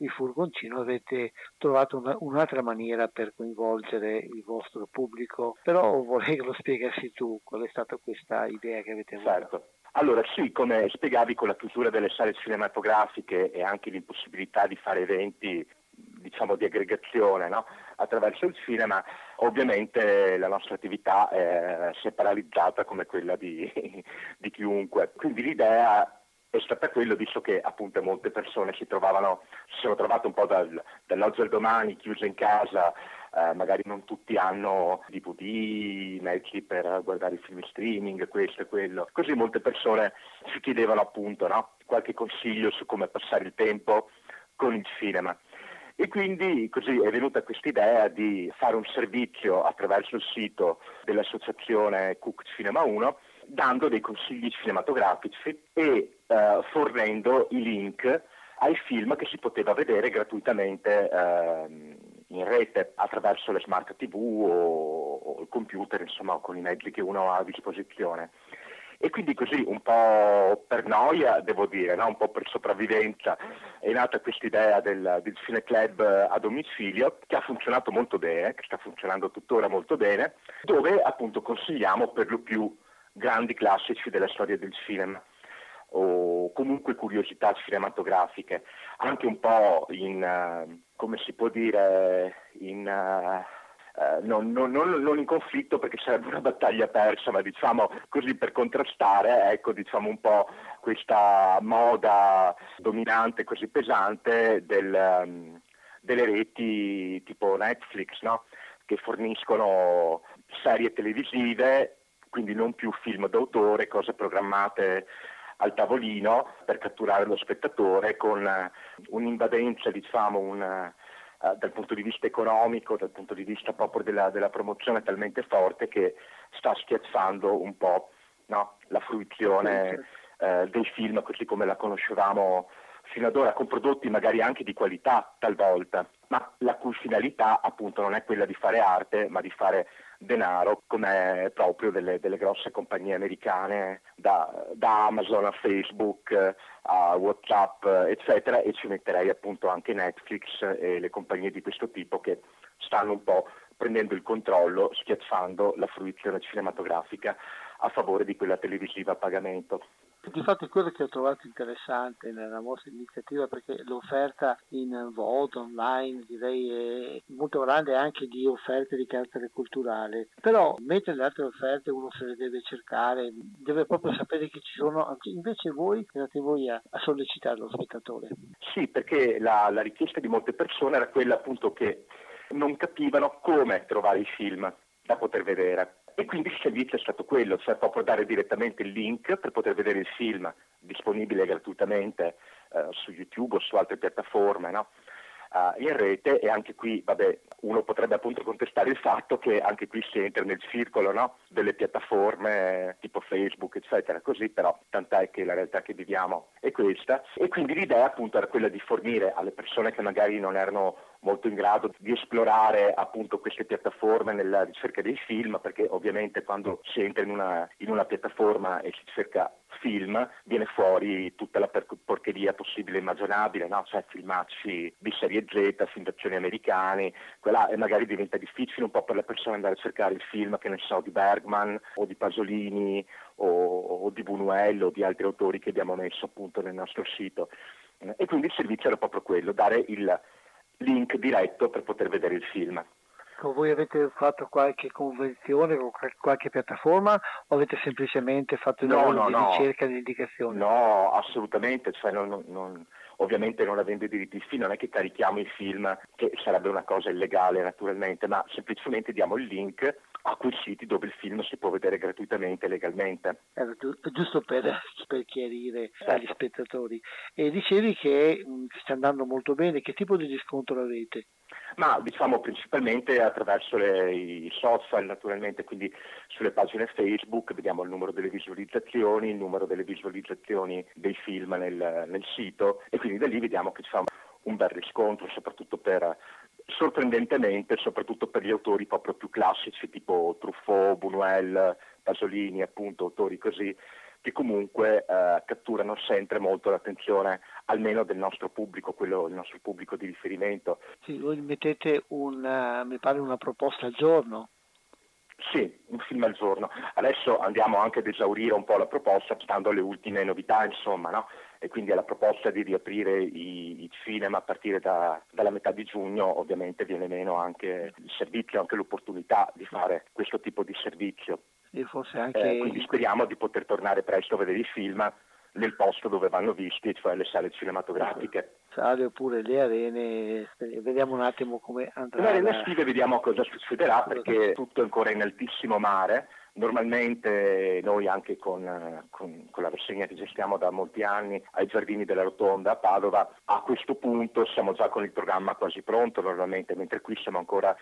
il furgoncino avete trovato una, un'altra maniera per coinvolgere il vostro pubblico, però vorrei che lo spiegassi tu, qual è stata questa idea che avete avuto? Certo. Allora sì, come spiegavi, con la chiusura delle sale cinematografiche e anche l'impossibilità di fare eventi, diciamo, di aggregazione, no? Attraverso il cinema, ovviamente la nostra attività eh, si è paralizzata come quella di, di chiunque, quindi l'idea è stata quella, visto che appunto molte persone si trovavano, si sono trovate un po' dal, dall'oggi al domani chiuse in casa, eh, magari non tutti hanno D V D, mezzi per guardare i film in streaming, questo e quello, così molte persone si chiedevano appunto, no? Qualche consiglio su come passare il tempo con il cinema. E quindi così è venuta questa idea di fare un servizio attraverso il sito dell'associazione Cook Cinema uno, dando dei consigli cinematografici e eh, fornendo i link ai film che si poteva vedere gratuitamente eh, in rete attraverso le smart tivù o, o il computer, insomma, con i mezzi che uno ha a disposizione. E quindi così, un po' per noia, devo dire, no? Un po' per sopravvivenza, è nata questa idea del, del Cine Club a domicilio, che ha funzionato molto bene, che sta funzionando tuttora molto bene, dove appunto consigliamo per lo più grandi classici della storia del cinema o comunque curiosità cinematografiche, anche un po' in, uh, come si può dire, in... Uh, Uh, non, non, non, non in conflitto, perché sarebbe una battaglia persa, ma diciamo così per contrastare, ecco, diciamo un po' questa moda dominante così pesante del, um, delle reti tipo Netflix, no? Che forniscono serie televisive, quindi non più film d'autore, cose programmate al tavolino per catturare lo spettatore, con un'invadenza, diciamo, un Uh, dal punto di vista economico, dal punto di vista proprio della, della promozione, talmente forte che sta schiacciando un po', no? La fruizione uh, dei film così come la conoscevamo fino ad ora, con prodotti magari anche di qualità talvolta, ma la cui finalità appunto non è quella di fare arte, ma di fare denaro, come proprio delle, delle grosse compagnie americane, da, da Amazon a Facebook a WhatsApp eccetera, e ci metterei appunto anche Netflix e le compagnie di questo tipo che stanno un po' prendendo il controllo, schiacciando la fruizione cinematografica a favore di quella televisiva a pagamento. Difatti quello che ho trovato interessante nella vostra iniziativa, perché l'offerta in voto online direi è molto grande, anche di offerte di carattere culturale, però mentre le altre offerte uno se le deve cercare, deve proprio sapere che ci sono, invece voi andate voi a, a sollecitare lo spettatore. Sì, perché la, la richiesta di molte persone era quella appunto che non capivano come trovare i film da poter vedere. E quindi il servizio è stato quello, cioè proprio dare direttamente il link per poter vedere il film disponibile gratuitamente eh, su YouTube o su altre piattaforme, no? Uh, in rete. E anche qui, vabbè, uno potrebbe appunto contestare il fatto che anche qui si entra nel circolo, no? Delle piattaforme tipo Facebook eccetera, così, però tant'è che la realtà che viviamo è questa, e quindi l'idea appunto era quella di fornire alle persone che magari non erano molto in grado di esplorare appunto queste piattaforme nella ricerca dei film, perché ovviamente quando si entra in una, in una piattaforma e si cerca film viene fuori tutta la per- porcheria possibile e immaginabile, no? Cioè filmacci di serie Z, film d'azione americani, quella, e magari diventa difficile un po' per la persona andare a cercare il film, che ne so, di Bergman o di Pasolini o, o di Buñuel o di altri autori che abbiamo messo appunto nel nostro sito. E quindi il servizio era proprio quello, dare il link diretto per poter vedere il film. Voi avete fatto qualche convenzione con qualche piattaforma o avete semplicemente fatto una no, no, di no. ricerca di indicazioni? No, assolutamente, cioè non, non, ovviamente non avendo i diritti di film non è che carichiamo i film, che sarebbe una cosa illegale naturalmente, ma semplicemente diamo il link a quei siti dove il film si può vedere gratuitamente e legalmente. Eh, giusto per, per chiarire certo. Agli spettatori. E dicevi che mh, sta andando molto bene, che tipo di riscontro avete? Ma diciamo principalmente attraverso le, i social naturalmente, quindi sulle pagine Facebook vediamo il numero delle visualizzazioni, il numero delle visualizzazioni dei film nel, nel sito, e quindi da lì vediamo che diciamo un bel riscontro, soprattutto per, sorprendentemente, soprattutto per gli autori proprio più classici tipo Truffaut, Buñuel, Pasolini, appunto autori così che comunque eh, catturano sempre molto l'attenzione, almeno del nostro pubblico, quello il nostro pubblico di riferimento. Sì, voi mettete un, mi pare, una proposta al giorno. Sì, un film al giorno. Adesso andiamo anche ad esaurire un po' la proposta, stando alle ultime novità, insomma, no? E quindi alla proposta di riaprire i, i cinema a partire da, dalla metà di giugno, ovviamente viene meno anche il servizio, anche l'opportunità di fare questo tipo di servizio. E forse anche... Eh, quindi speriamo di poter tornare presto a vedere i film nel posto dove vanno visti, cioè le sale cinematografiche. Sale oppure le arene, vediamo un attimo come andrà. Le arene estive vediamo cosa succederà, perché tutto è ancora in altissimo mare. Normalmente noi anche con, con, con la rassegna che gestiamo da molti anni ai Giardini della Rotonda a Padova, a questo punto siamo già con il programma quasi pronto normalmente, mentre qui siamo ancora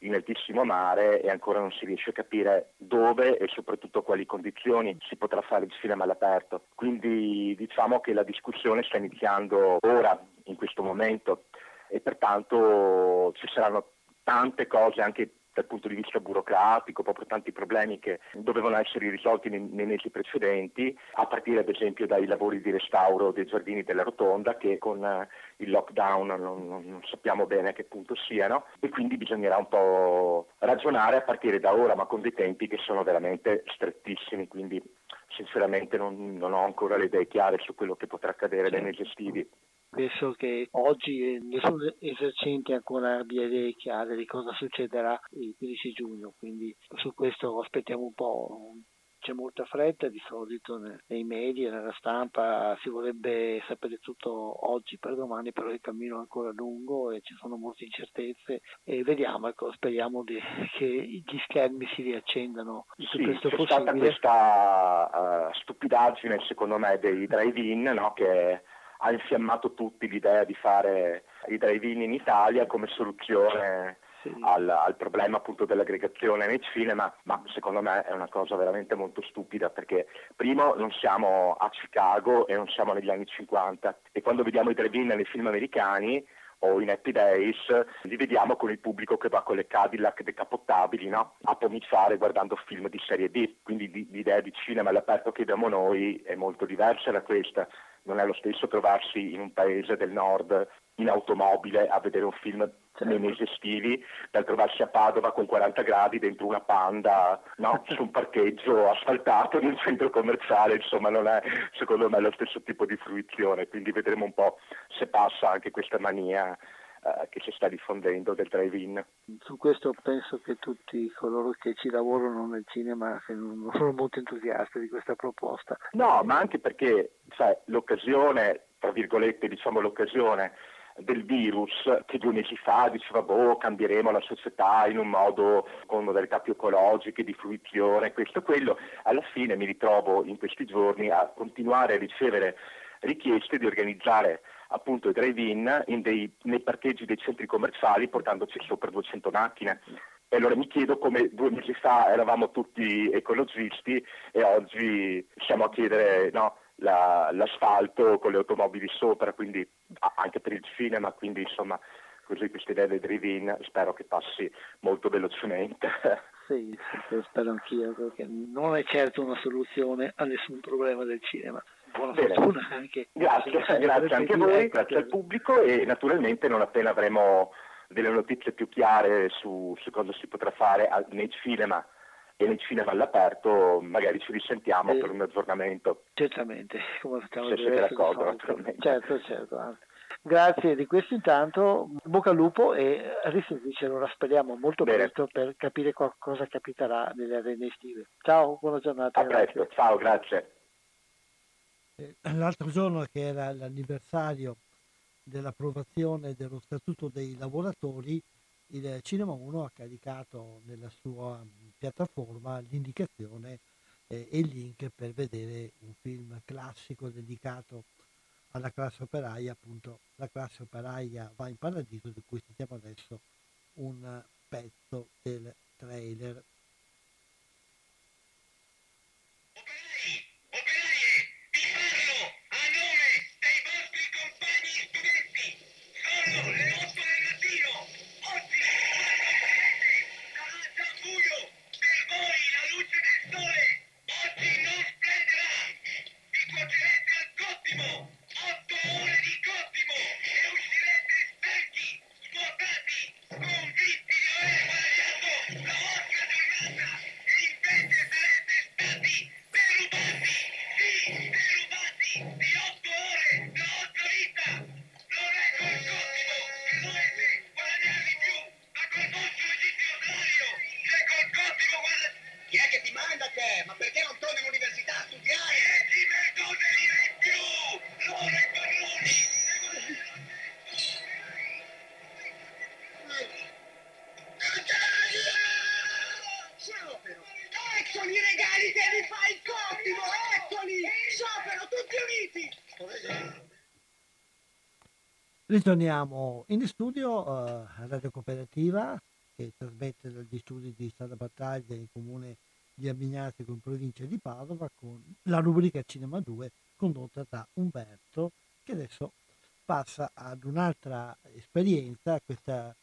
in altissimo mare e ancora non si riesce a capire dove e soprattutto quali condizioni si potrà fare il cinema all'aperto. Quindi diciamo che la discussione sta iniziando ora, in questo momento, e pertanto ci saranno tante cose anche dal punto di vista burocratico, proprio tanti problemi che dovevano essere risolti nei, nei mesi precedenti, a partire ad esempio dai lavori di restauro dei Giardini della Rotonda, che con eh, il lockdown non, non sappiamo bene a che punto siano, e quindi bisognerà un po' ragionare a partire da ora, ma con dei tempi che sono veramente strettissimi, quindi sinceramente non, non ho ancora le idee chiare su quello che potrà accadere nei mesi estivi. Penso che oggi nessun esercente ancora abbia idee chiare di cosa succederà il quindici giugno, quindi su questo aspettiamo un po'. C'è molta fretta, di solito nei media, nella stampa si vorrebbe sapere tutto oggi per domani, però il cammino è ancora lungo e ci sono molte incertezze e vediamo, ecco, speriamo di, che gli schermi si riaccendano. Sì, questo c'è possibile. Stata questa uh, stupidaggine secondo me dei drive-in, no? Che ha infiammato tutti l'idea di fare i drive-in in Italia come soluzione sì. al, al problema appunto dell'aggregazione nei cinema, ma secondo me è una cosa veramente molto stupida, perché primo non siamo a Chicago e non siamo negli anni cinquanta, e quando vediamo i drive-in nei film americani o in Happy Days li vediamo con il pubblico che va con le Cadillac decappottabili, no? A pomiciare guardando film di serie B, quindi di, l'idea di cinema all'aperto che abbiamo noi è molto diversa da questa. Non è lo stesso trovarsi in un paese del nord in automobile a vedere un film nei mesi estivi dal trovarsi a Padova con quaranta gradi dentro una Panda, no? Su un parcheggio asfaltato in un centro commerciale, insomma non è secondo me lo stesso tipo di fruizione, quindi vedremo un po' se passa anche questa mania che si sta diffondendo del drive-in. Su questo penso che tutti coloro che ci lavorano nel cinema non sono molto entusiasti di questa proposta. No, ma anche perché cioè, l'occasione, tra virgolette diciamo l'occasione del virus, che due mesi fa diceva boh, cambieremo la società in un modo con modalità più ecologiche, di fruizione, questo quello, alla fine mi ritrovo in questi giorni a continuare a ricevere richieste di organizzare appunto i drive-in in dei, nei parcheggi dei centri commerciali portandoci sopra duecento macchine. E allora mi chiedo come due mesi fa eravamo tutti ecologisti e oggi siamo a chiedere no, la, l'asfalto con le automobili sopra, quindi anche per il cinema, quindi insomma così questa idea dei drive-in spero che passi molto velocemente. Sì, sì, spero anch'io, perché non è certo una soluzione a nessun problema del cinema. Buona Bene. Fortuna anche. Grazie, grazie, grazie anche a voi, grazie al pubblico e naturalmente non appena avremo delle notizie più chiare su, su cosa si potrà fare nei cinema e nel cinema all'aperto magari ci risentiamo eh, per un aggiornamente. Certamente, come facciamo se siete d'accordo naturalmente. Certo, certo. Anche. Grazie di questo intanto, bocca al lupo e risentirci allora, speriamo molto Bene. Presto per capire cosa capiterà nelle arene estive. Ciao, buona giornata. A presto, grazie. Ciao, grazie. L'altro giorno che era l'anniversario dell'approvazione dello Statuto dei lavoratori, il Cinema uno ha caricato nella sua piattaforma l'indicazione eh, e il link per vedere un film classico dedicato alla classe operaia, appunto La classe operaia va in paradiso, di cui sentiamo adesso un pezzo del trailer. Buio, per voi la luce del sole oggi non splenderà. perché? Ma perché non torni all'università a studiare? Dimmi cosa in più! Non i coglioni! Sciopero! Eccoli i regali che mi fa il cottimo! Eccoli! Sciopero, tutti uniti! Ritorniamo in studio uh, a Radio Cooperativa, che trasmette dagli studi di Strada Battaglia in comune di Abbignatico in provincia di Padova, con la rubrica Cinema due condotta da Umberto, che adesso passa ad un'altra esperienza, questa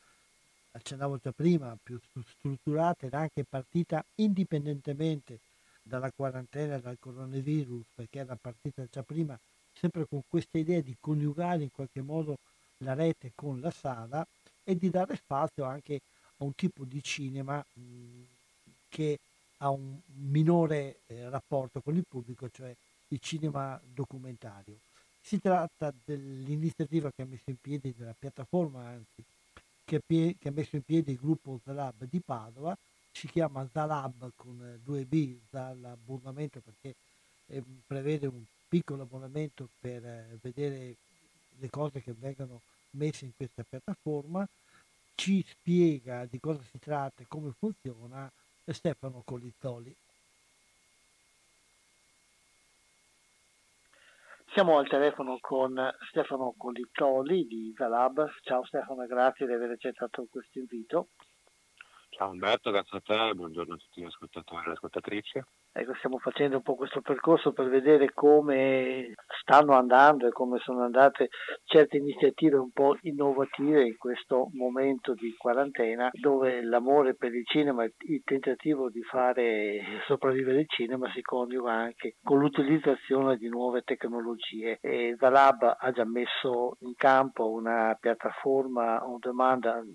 accennavo già prima, più strutturata ed anche partita indipendentemente dalla quarantena, dal coronavirus, perché era partita già prima sempre con questa idea di coniugare in qualche modo la rete con la sala e di dare spazio anche a un tipo di cinema mh, che ha un minore eh, rapporto con il pubblico, cioè il cinema documentario. Si tratta dell'iniziativa che ha messo in piedi, della piattaforma anzi, che, pie- che ha messo in piedi il gruppo Zalab di Padova, si chiama Zalab con due B, Zalab, perché eh, prevede un piccolo abbonamento per eh, vedere le cose che vengono messe in questa piattaforma. Ci spiega di cosa si tratta e come funziona Stefano Colizzoli. Siamo al telefono con Stefano Colizzoli di Zalab. Ciao Stefano, grazie di aver accettato questo invito. Ciao Umberto, grazie a te, buongiorno a tutti gli ascoltatori e le ascoltatrici. Ecco, stiamo facendo un po' questo percorso per vedere come stanno andando e come sono andate certe iniziative un po' innovative in questo momento di quarantena, dove l'amore per il cinema e il tentativo di fare sopravvivere il cinema si coniuga anche con l'utilizzazione di nuove tecnologie. E Zalab ha già messo in campo una piattaforma on demand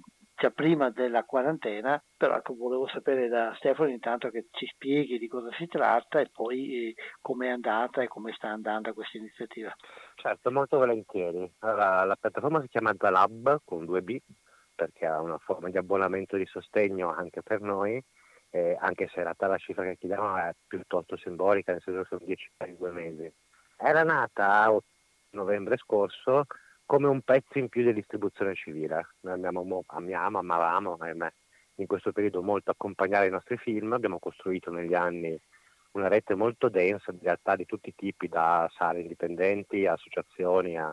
già prima della quarantena, però ecco, volevo sapere da Stefano intanto che ci spieghi di cosa si tratta e poi eh, com'è andata e come sta andando questa iniziativa. Certo, molto volentieri. Allora, la piattaforma si chiama Zalab con due B, perché ha una forma di abbonamento di sostegno anche per noi, eh, anche se in realtà la cifra che chiediamo è piuttosto simbolica, nel senso che sono dieci anni e due mesi. Era nata a novembre scorso come un pezzo in più di distribuzione civile. Noi amiamo, amiamo amavamo ahimè, in questo periodo molto accompagnare i nostri film. Abbiamo costruito negli anni una rete molto densa in realtà di tutti i tipi, da sale indipendenti, associazioni, a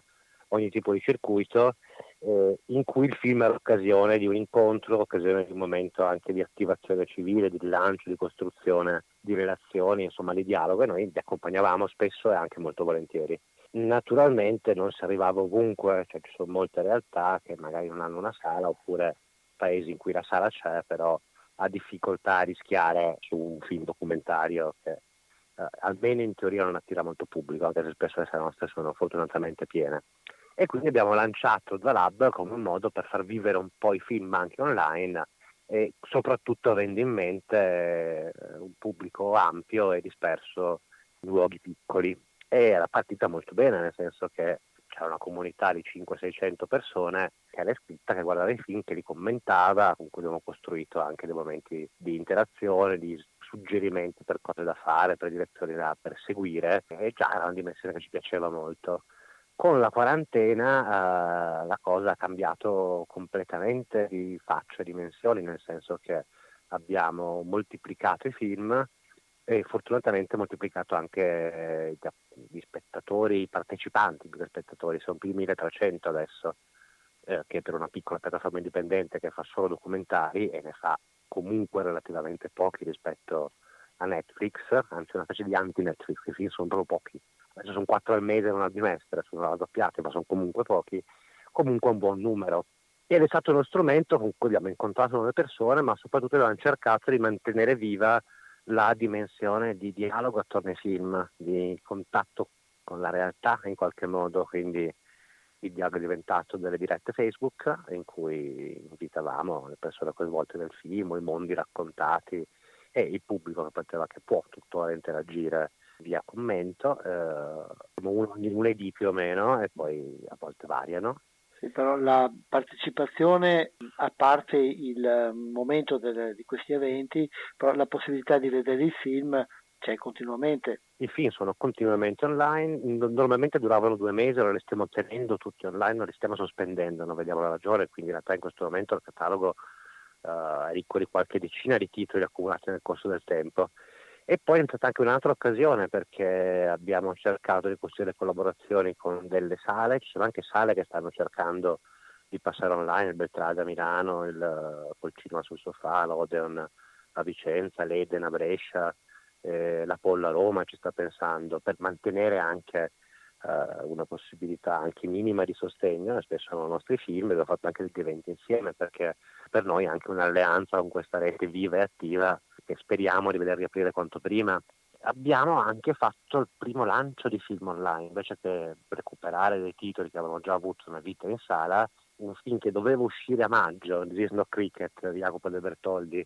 ogni tipo di circuito, eh, in cui il film è l'occasione di un incontro, occasione di un momento anche di attivazione civile, di lancio, di costruzione di relazioni, insomma di dialogo, e noi li accompagnavamo spesso e anche molto volentieri. Naturalmente non si arrivava ovunque, cioè ci sono molte realtà che magari non hanno una sala, oppure paesi in cui la sala c'è, però ha difficoltà a rischiare su un film documentario che eh, almeno in teoria non attira molto pubblico, anche se spesso le sale nostre sono fortunatamente piene. E quindi abbiamo lanciato Zalab come un modo per far vivere un po' i film anche online, e soprattutto avendo in mente un pubblico ampio e disperso in luoghi piccoli. Era partita molto bene, nel senso che c'è una comunità di cinquecento seicento persone che era iscritta, che guardava i film, che li commentava, con cui abbiamo costruito anche dei momenti di interazione, di suggerimenti per cose da fare, per direzioni da perseguire, e già era una dimensione che ci piaceva molto. Con la quarantena eh, la cosa ha cambiato completamente di faccia e dimensioni, nel senso che abbiamo moltiplicato i film e fortunatamente moltiplicato anche gli spettatori, i partecipanti più che spettatori, sono più di milletrecento adesso, eh, che per una piccola piattaforma indipendente che fa solo documentari e ne fa comunque relativamente pochi rispetto a Netflix, anzi una specie di anti-Netflix, i film sono proprio pochi, adesso sono quattro al mese e una al bimestre, sono doppiati ma sono comunque pochi, comunque un buon numero. Ed è stato uno strumento con cui abbiamo incontrato nuove persone, ma soprattutto abbiamo cercato di mantenere viva la dimensione di dialogo attorno ai film, di contatto con la realtà in qualche modo. Quindi il dialogo è diventato delle dirette Facebook in cui invitavamo le persone coinvolte nel film, i mondi raccontati e il pubblico che poteva, che può tuttora interagire via commento, eh, uno ogni lunedì più o meno, e poi a volte variano. però la partecipazione, a parte il momento del, di questi eventi, però la possibilità di vedere il film c'è continuamente. I film sono continuamente online, normalmente duravano due mesi, ora li stiamo tenendo tutti online, non li stiamo sospendendo, non vediamo la ragione, quindi in realtà in questo momento il catalogo uh, è ricco di qualche decina di titoli accumulati nel corso del tempo. E poi è entrata anche un'altra occasione, perché abbiamo cercato di costruire collaborazioni con delle sale, ci sono anche sale che stanno cercando di passare online, il Beltrade a Milano, il Cook Cinema sul sofà, l'Odeon a Vicenza, l'Eden a Brescia, eh, l'Apollo a Roma ci sta pensando, per mantenere anche eh, una possibilità anche minima di sostegno, spesso sono i nostri film, abbiamo fatto anche degli eventi insieme, perché per noi è anche un'alleanza con questa rete viva e attiva, che speriamo di veder riaprire quanto prima. Abbiamo anche fatto il primo lancio di film online, invece che recuperare dei titoli che avevano già avuto una vita in sala, un film che doveva uscire a maggio, This is no cricket, di Jacopo De Bertoldi,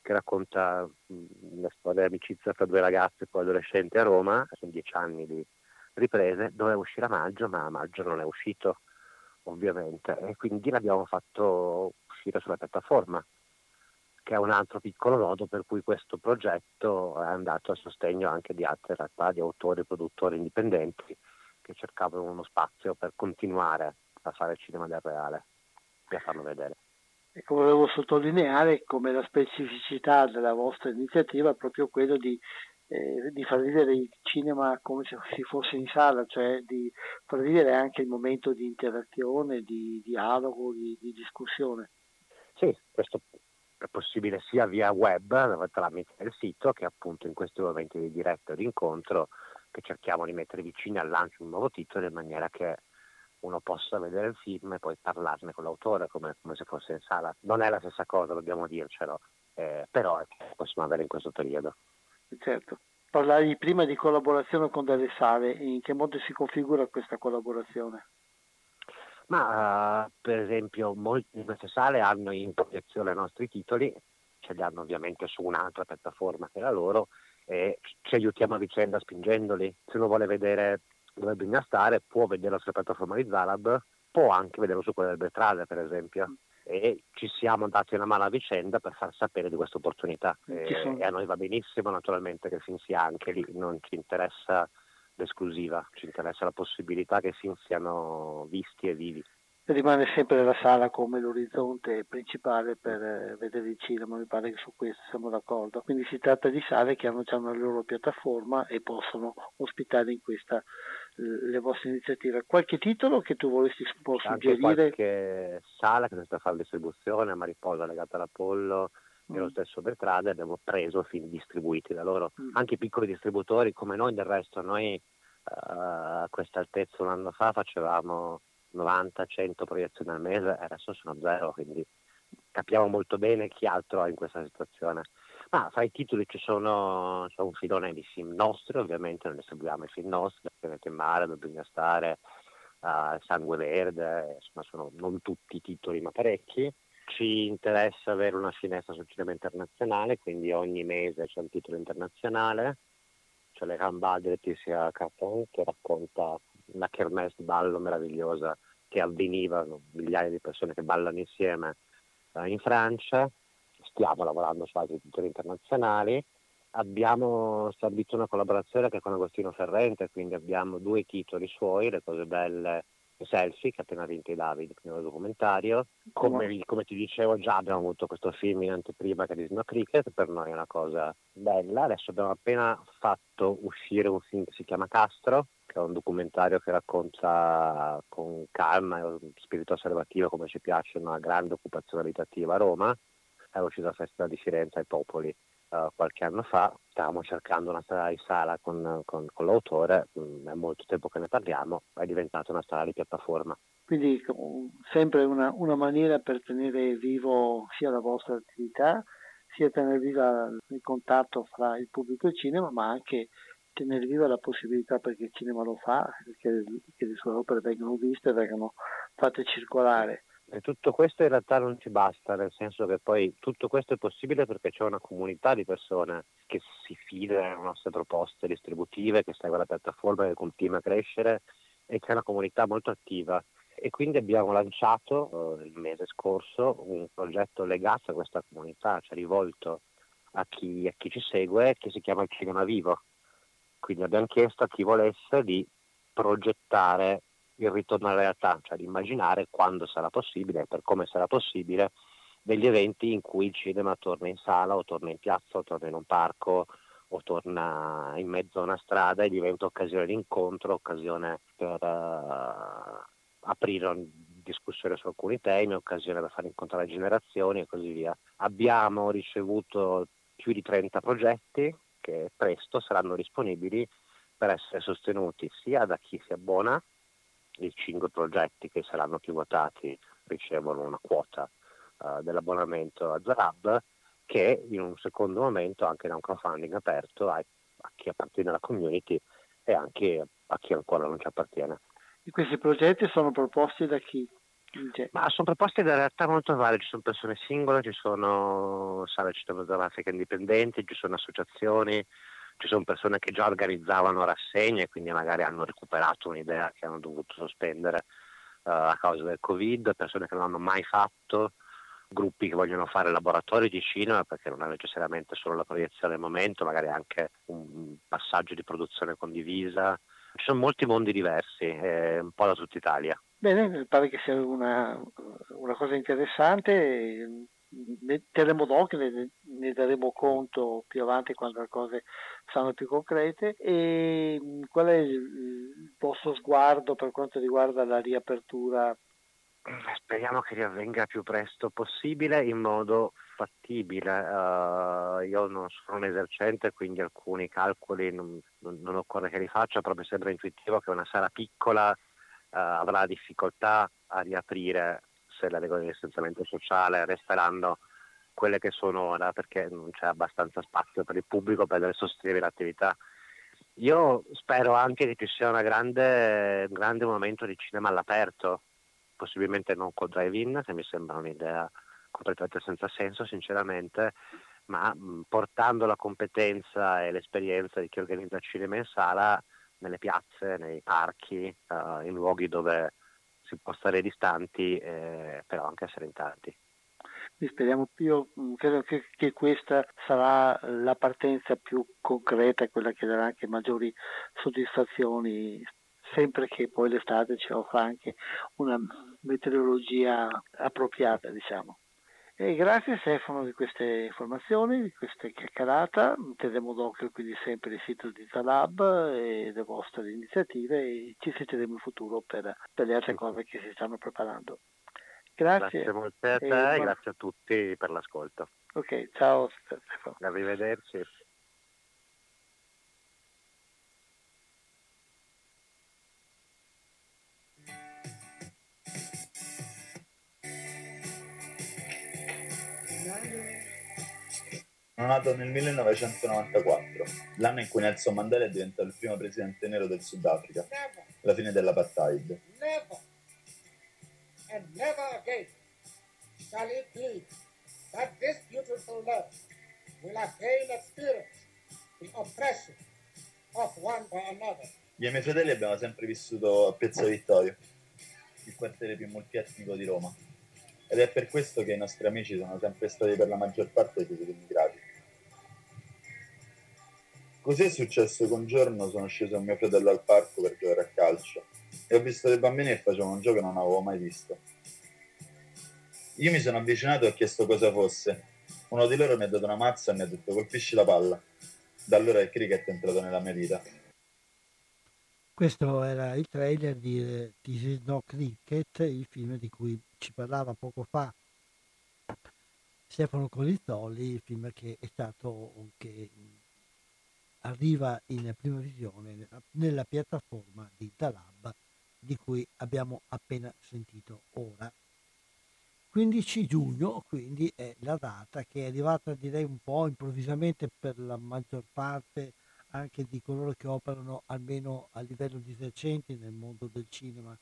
che racconta una storia di amicizia tra due ragazzi e poi adolescenti a Roma, sono dieci anni di riprese, doveva uscire a maggio, ma a maggio non è uscito, ovviamente, e quindi l'abbiamo fatto uscire sulla piattaforma, che è un altro piccolo nodo per cui questo progetto è andato a sostegno anche di altre realtà, di autori e produttori indipendenti che cercavano uno spazio per continuare a fare il cinema del reale e a farlo vedere. Ecco, volevo sottolineare come la specificità della vostra iniziativa è proprio quello di, eh, di far vedere il cinema come se si fosse in sala, cioè di far vedere anche il momento di interazione, di dialogo, di, di discussione. Sì, questo è possibile sia via web, tramite il sito, che appunto in questi momenti di diretta o di incontro, che cerchiamo di mettere vicino al lancio un nuovo titolo, in maniera che uno possa vedere il film e poi parlarne con l'autore come, come se fosse in sala. Non è la stessa cosa, dobbiamo dircelo, eh, però è che possiamo avere in questo periodo. Certo. Parlavi prima di collaborazione con delle sale, in che modo si configura questa collaborazione? Ma uh, per esempio molte di queste sale hanno in proiezione i nostri titoli, ce li hanno ovviamente su un'altra piattaforma che è la loro, e ci aiutiamo a vicenda spingendoli. Se uno vuole vedere dove bisogna stare può vederlo sulla piattaforma di Zalab, può anche vederlo su quella del Beltrade per esempio, mm. e ci siamo dati una mano a vicenda per far sapere di questa opportunità, e, e a noi va benissimo naturalmente che il film sia anche lì, non ci interessa l'esclusiva, ci interessa la possibilità che film siano visti e vivi. Rimane sempre la sala come l'orizzonte principale per vedere il cinema, mi pare che su questo siamo d'accordo. Quindi si tratta di sale che hanno già una loro piattaforma e possono ospitare in questa le vostre iniziative. Qualche titolo che tu volessi suggerire? Qualche sala che sta a fare distribuzione, a Mariposa legata all'Apollo, e lo stesso Beltrade, abbiamo preso film distribuiti da loro, mm. anche piccoli distributori come noi. Del resto noi a uh, questa altezza un anno fa facevamo novanta cento proiezioni al mese e adesso sono zero, quindi capiamo molto bene chi altro è in questa situazione. Ma fra i titoli ci sono, c'è un filone di film nostri, ovviamente non distribuiamo i film nostri, Pianeta in mare, Dove bisogna stare, uh, Sangue verde, insomma sono non tutti i titoli ma parecchi. Ci interessa avere una finestra sul cinema internazionale, quindi ogni mese c'è un titolo internazionale. C'è Le Rambade di Tissia Carton, che racconta la kermesse di ballo meravigliosa che avveniva, migliaia di persone che ballano insieme eh, in Francia. Stiamo lavorando su altri titoli internazionali. Abbiamo stabilito una collaborazione che è con Agostino Ferrente, quindi abbiamo due titoli suoi, Le cose belle, Selfie, che ha appena vinto i David, il primo documentario. Come, come ti dicevo già abbiamo avuto questo film in anteprima che è This is no cricket, per noi è una cosa bella. Adesso abbiamo appena fatto uscire un film che si chiama Castro, che è un documentario che racconta con calma e spirito osservativo, come ci piace, una grande occupazione abitativa a Roma. È uscito al Festival di Firenze ai Popoli uh, qualche anno fa. Stavamo cercando una sala di sala con, con, con l'autore, è molto tempo che ne parliamo, è diventata una sala di piattaforma. Quindi sempre una, una maniera per tenere vivo sia la vostra attività, sia tenere viva il contatto fra il pubblico e il cinema, ma anche tenere viva la possibilità, perché il cinema lo fa, che, che le sue opere vengano viste, vengano fatte circolare. E tutto questo in realtà non ci basta, nel senso che poi tutto questo è possibile perché c'è una comunità di persone che si fida alle nostre proposte distributive, che segue la piattaforma, che continua a crescere, e c'è una comunità molto attiva. e quindi abbiamo lanciato eh, il mese scorso un progetto legato a questa comunità, cioè rivolto a chi, a chi ci segue, che si chiama Il Cinema Vivo. Quindi abbiamo chiesto a chi volesse di progettare il ritorno alla realtà, cioè di immaginare, quando sarà possibile e per come sarà possibile, degli eventi in cui il cinema torna in sala o torna in piazza o torna in un parco o torna in mezzo a una strada e diventa occasione di incontro, occasione per uh, aprire una discussione su alcuni temi, occasione per far incontrare generazioni e così via. Abbiamo ricevuto più di trenta progetti che presto saranno disponibili per essere sostenuti sia da chi si abbona. I cinque progetti che saranno più votati ricevono una quota uh, dell'abbonamento a Zalab, che in un secondo momento anche da un crowdfunding aperto a, a chi appartiene alla community e anche a chi ancora non ci appartiene. E questi progetti sono proposti da chi? Ma sono proposti da realtà molto varie, ci sono persone singole, ci sono sale cinematografiche indipendenti, ci sono associazioni, ci sono persone che già organizzavano rassegne e quindi magari hanno recuperato un'idea che hanno dovuto sospendere uh, a causa del Covid, persone che non l'hanno mai fatto, gruppi che vogliono fare laboratori di cinema perché non è necessariamente solo la proiezione al momento, magari anche un passaggio di produzione condivisa. Ci sono molti mondi diversi, eh, un po' da tutta Italia. Bene, mi pare che sia una, una cosa interessante. Metteremo d'occhio, ne, ne daremo conto più avanti quando le cose saranno più concrete. E qual è il vostro sguardo per quanto riguarda la riapertura? Speriamo che riavvenga più presto possibile, in modo fattibile. Uh, io non sono un esercente, quindi alcuni calcoli non, non, non occorre che li faccia, però mi sembra intuitivo che una sala piccola uh, avrà difficoltà a riaprire se le regole di distanziamento sociale resteranno quelle che sono ora, perché non c'è abbastanza spazio per il pubblico per sostenere l'attività. Io spero anche che ci sia una grande, un grande momento di cinema all'aperto, possibilmente non col drive-in, che mi sembra un'idea completamente senza senso sinceramente, ma portando la competenza e l'esperienza di chi organizza cinema in sala nelle piazze, nei parchi, uh, in luoghi dove si può stare distanti, eh, però anche essere in tanti. Speriamo più, credo che, che questa sarà la partenza più concreta, quella che darà anche maggiori soddisfazioni, sempre che poi l'estate ci offra anche una meteorologia appropriata, diciamo. E grazie Stefano di queste informazioni, di questa chiacchierata. Terremo d'occhio quindi sempre il sito di Zalab e le vostre iniziative e ci sentiremo in futuro per, per le altre cose che si stanno preparando. Grazie. Grazie molto a te e buona... grazie a tutti per l'ascolto. Ok, ciao Stefano. Arrivederci. Sono nato nel millenovecentonovantaquattro, l'anno in cui Nelson Mandela è diventato il primo presidente nero del Sudafrica, alla fine dell'apartheid. Never and never again shall it be that this beautiful land will again experience the oppression of one by another. Io e i miei fratelli abbiamo sempre vissuto a Piazza Vittorio, il quartiere più multietnico di Roma. Ed è per questo che i nostri amici sono sempre stati per la maggior parte degli immigrati. Così è successo che un giorno sono sceso con mio fratello al parco per giocare a calcio e ho visto dei bambini che facevano un gioco che non avevo mai visto. Io mi sono avvicinato e ho chiesto cosa fosse. Uno di loro mi ha dato una mazza e mi ha detto colpisci la palla. Da allora il cricket è entrato nella mia vita. Questo era il trailer di This is no cricket, il film di cui ci parlava poco fa Stefano Colizzoli, il film che è stato, che arriva in prima visione nella piattaforma di Zalab, di cui abbiamo appena sentito ora. quindici giugno quindi è la data che è arrivata, direi un po' improvvisamente per la maggior parte anche di coloro che operano almeno a livello di esercenti nel mondo del cinema.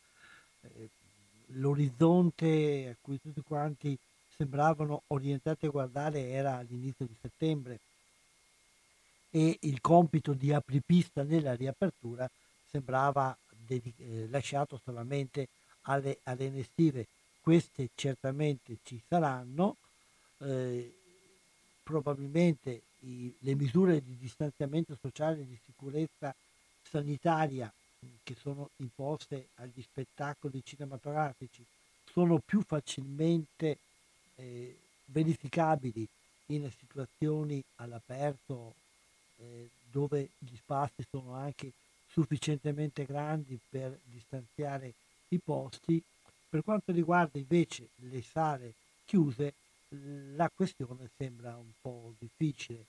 Eh, l'orizzonte a cui tutti quanti sembravano orientati a guardare era all'inizio di settembre e il compito di apripista nella riapertura sembrava dedic- eh, lasciato solamente alle, alle nestive, queste certamente ci saranno, eh, probabilmente i, le misure di distanziamento sociale e di sicurezza sanitaria che sono imposte agli spettacoli cinematografici sono più facilmente eh, verificabili in situazioni all'aperto, eh, dove gli spazi sono anche sufficientemente grandi per distanziare i posti. Per quanto riguarda invece le sale chiuse, la questione sembra un po' difficile.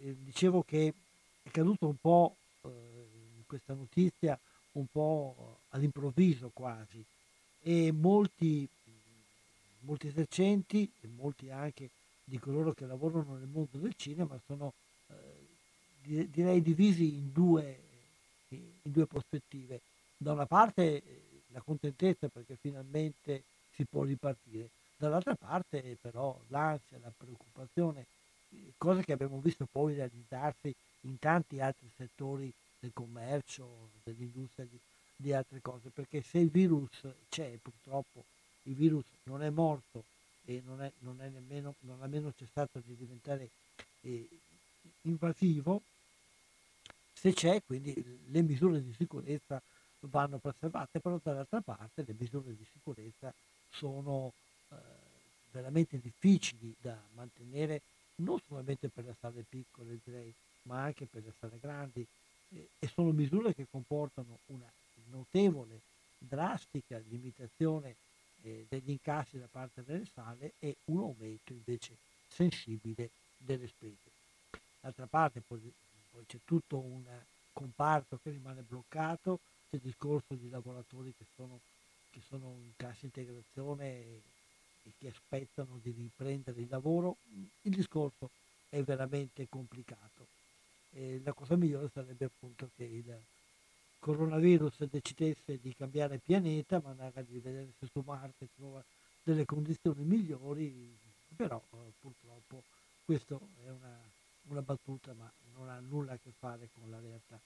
Eh, dicevo che è caduto un po' eh, questa notizia un po' all'improvviso quasi, e molti, molti esercenti e molti anche di coloro che lavorano nel mondo del cinema sono eh, di, direi divisi in due, in due prospettive. Da una parte la contentezza perché finalmente si può ripartire, dall'altra parte però l'ansia, la preoccupazione, cose che abbiamo visto poi realizzarsi in tanti altri settori del commercio, dell'industria, di, di altre cose, perché se il virus c'è, purtroppo il virus non è morto e non è, non è nemmeno, non ha nemmeno cessato di diventare eh, invasivo. Se c'è, quindi le misure di sicurezza vanno preservate, però dall'altra parte le misure di sicurezza sono eh, veramente difficili da mantenere, non solamente per le sale piccole, direi, ma anche per le sale grandi, eh, e sono misure che comportano una notevole, drastica limitazione eh, degli incassi da parte delle sale e un aumento invece sensibile delle spese. D'altra parte poi, Poi c'è tutto un comparto che rimane bloccato, c'è il discorso di lavoratori che sono, che sono in cassa integrazione e, e che aspettano di riprendere il lavoro. Il discorso è veramente complicato. E la cosa migliore sarebbe appunto che il coronavirus decidesse di cambiare pianeta, ma magari di vedere se su Marte trova delle condizioni migliori, però purtroppo questo è una... una battuta, ma non ha nulla a che fare con la realtà.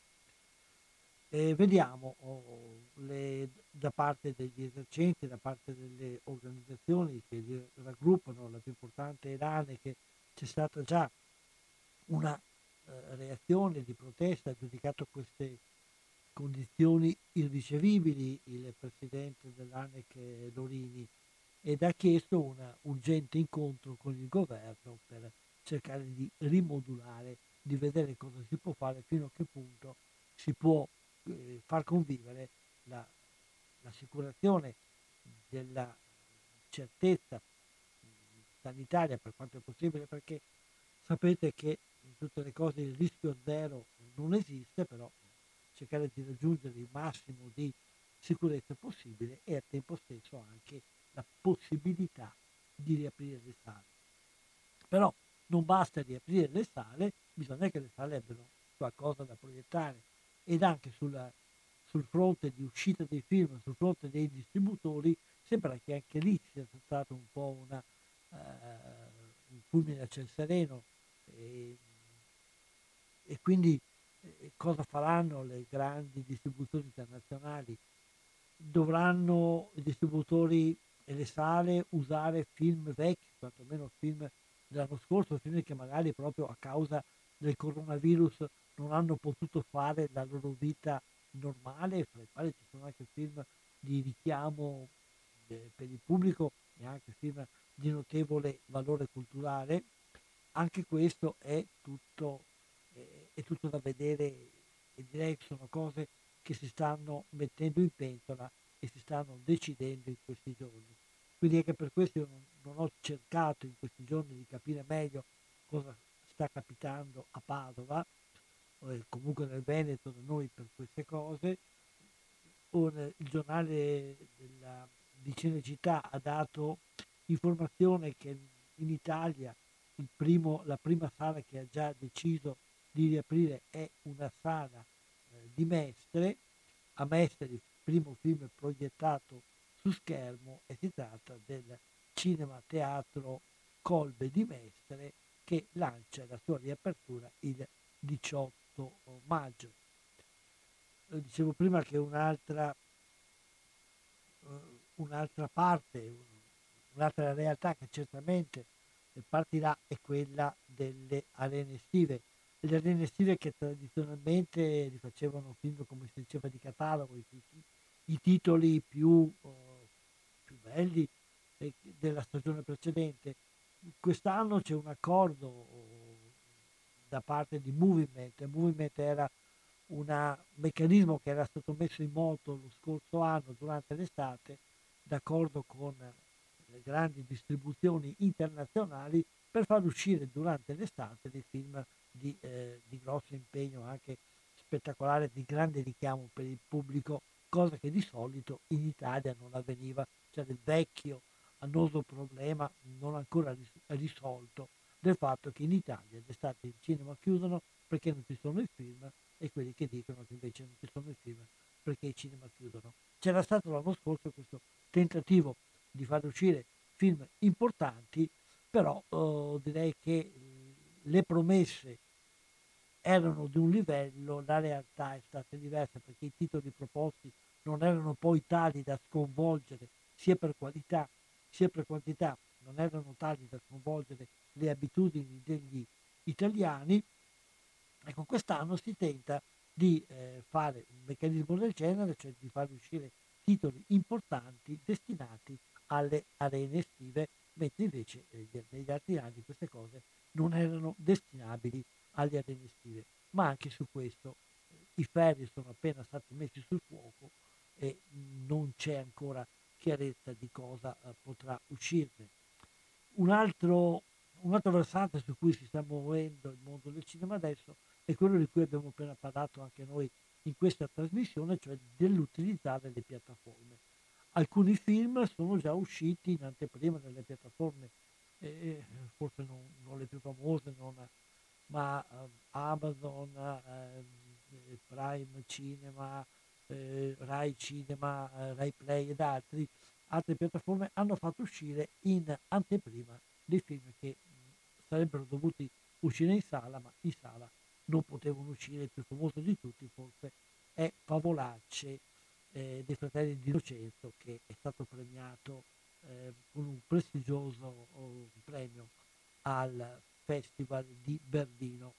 E vediamo oh, le, da parte degli esercenti, da parte delle organizzazioni che li raggruppano, la più importante è l'A N E, che c'è stata già una eh, reazione di protesta, ha giudicato queste condizioni irricevibili il presidente dell'A N E C Lorini, ed ha chiesto un urgente incontro con il governo per cercare di rimodulare, di vedere cosa si può fare, fino a che punto si può eh, far convivere la, l'assicurazione della certezza sanitaria per quanto è possibile, perché sapete che in tutte le cose il rischio zero non esiste, però cercare di raggiungere il massimo di sicurezza possibile e al tempo stesso anche la possibilità di riaprire le sale. Però non basta riaprire le sale, bisogna che le sale abbiano qualcosa da proiettare, ed anche sulla, sul fronte di uscita dei film, sul fronte dei distributori, sembra che anche lì sia stato un po' una, uh, un fulmine a ciel sereno, e, e quindi eh, cosa faranno le grandi distributori internazionali? Dovranno i distributori e le sale usare film vecchi, quantomeno film dell'anno scorso, film che magari proprio a causa del coronavirus non hanno potuto fare la loro vita normale, fra i quali ci sono anche film di richiamo eh, per il pubblico e anche film di notevole valore culturale. Anche questo è tutto, eh, è tutto da vedere, e direi che sono cose che si stanno mettendo in pentola e si stanno decidendo in questi giorni. Quindi anche per questo io non, non ho cercato in questi giorni di capire meglio cosa sta capitando a Padova, o comunque nel Veneto da noi per queste cose. Ora, il giornale della, di Cinecittà ha dato informazione che in Italia il primo, la prima sala che ha già deciso di riaprire è una sala eh, di Mestre. A Mestre il primo film proiettato su schermo, e si tratta del Cinema Teatro Colbe di Mestre, che lancia la sua riapertura il diciotto maggio. Dicevo prima che un'altra eh, un'altra parte, un'altra realtà che certamente partirà è quella delle arene estive. Le arene estive che tradizionalmente rifacevano film, come si diceva, di catalogo, i, i titoli più, oh, più belli eh, della stagione precedente. Quest'anno c'è un accordo oh, da parte di Movement. Movement era un meccanismo che era stato messo in moto lo scorso anno durante l'estate, d'accordo con le grandi distribuzioni internazionali, per far uscire durante l'estate dei film di, eh, di grosso impegno, anche spettacolare, di grande richiamo per il pubblico, cosa che di solito in Italia non avveniva. Cioè del vecchio annoso problema non ancora ris- risolto del fatto che in Italia d'estate il cinema chiudono perché non ci sono i film, e quelli che dicono che invece non ci sono i film perché i cinema chiudono. C'era stato l'anno scorso questo tentativo di far uscire film importanti, però eh, direi che le promesse erano di un livello, la realtà è stata diversa, perché i titoli proposti non erano poi tali da sconvolgere, sia per qualità sia per quantità, non erano tali da sconvolgere le abitudini degli italiani. Ecco, quest'anno si tenta di eh, fare un meccanismo del genere, cioè di far uscire titoli importanti destinati alle arene estive, mentre invece eh, negli altri anni queste cose non erano destinabili alle arene estive. Ma anche su questo eh, i ferri sono appena stati messi sul fuoco e non c'è ancora chiarezza di cosa eh, potrà uscirne. Un altro, un altro versante su cui si sta muovendo il mondo del cinema adesso è quello di cui abbiamo appena parlato anche noi in questa trasmissione, cioè dell'utilità delle piattaforme. Alcuni film sono già usciti in anteprima delle piattaforme, eh, forse non, non le più famose, non, ma eh, Amazon, eh, Prime Cinema, eh, Rai Cinema, eh, Rai Play ed altri, altre piattaforme hanno fatto uscire in anteprima dei film che mh, sarebbero dovuti uscire in sala, ma in sala non potevano uscire. Il più famoso di tutti forse è Favolacce eh, dei fratelli Di Lorenzo, che è stato premiato eh, con un prestigioso oh, premio al Festival di Berlino.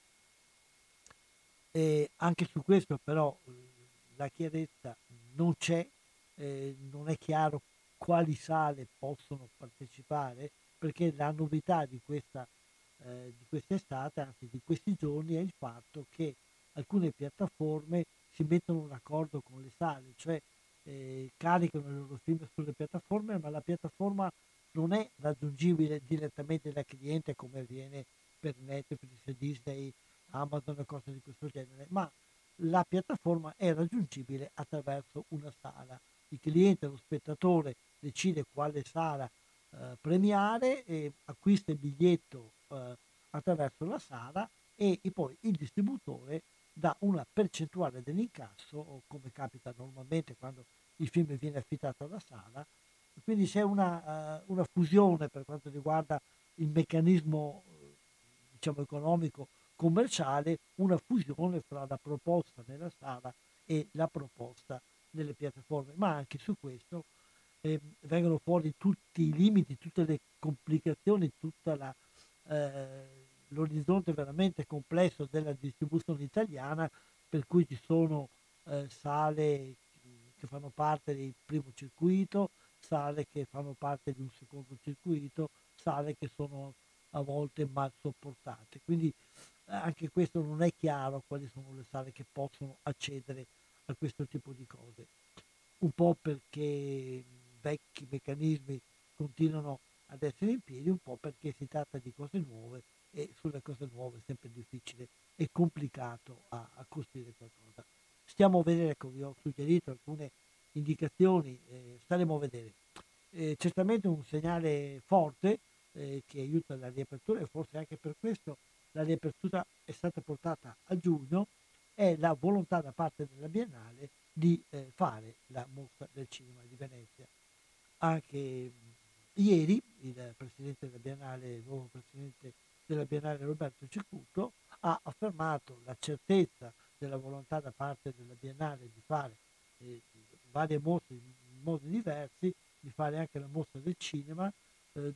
E anche su questo però la chiarezza non c'è, eh, non è chiaro quali sale possono partecipare, perché la novità di questa Eh, di quest'estate, anzi di questi giorni, è il fatto che alcune piattaforme si mettono d'accordo con le sale, cioè eh, caricano i loro film sulle piattaforme, ma la piattaforma non è raggiungibile direttamente dal cliente come avviene per Netflix, Disney, Amazon e cose di questo genere, ma la piattaforma è raggiungibile attraverso una sala. Il cliente, lo spettatore, decide quale sala eh, premiare e acquista il biglietto attraverso la sala, e poi il distributore dà una percentuale dell'incasso, come capita normalmente quando il film viene affittato alla sala. Quindi c'è una, una fusione per quanto riguarda il meccanismo, diciamo, economico commerciale, una fusione fra la proposta nella sala e la proposta nelle piattaforme. Ma anche su questo eh, vengono fuori tutti i limiti, tutte le complicazioni, tutta la Eh, l'orizzonte veramente complesso della distribuzione italiana, per cui ci sono eh, sale che fanno parte del primo circuito, sale che fanno parte di un secondo circuito, sale che sono a volte mal sopportate. Quindi eh, anche questo non è chiaro quali sono le sale che possono accedere a questo tipo di cose, un po' perché vecchi meccanismi continuano ad essere in piedi, un po' perché si tratta di cose nuove, e sulle cose nuove è sempre difficile e complicato a, a costruire qualcosa. Stiamo a vedere, ecco, vi ho suggerito alcune indicazioni, eh, staremo a vedere. Eh, certamente un segnale forte eh, che aiuta la riapertura, e forse anche per questo la riapertura è stata portata a giugno, è la volontà da parte della Biennale di eh, fare la Mostra del Cinema di Venezia. Anche ieri il presidente della Biennale, il nuovo presidente della Biennale Roberto Cecutto, ha affermato la certezza della volontà da parte della Biennale di fare eh, varie mostre in modi diversi, di fare anche la mostra del cinema, eh,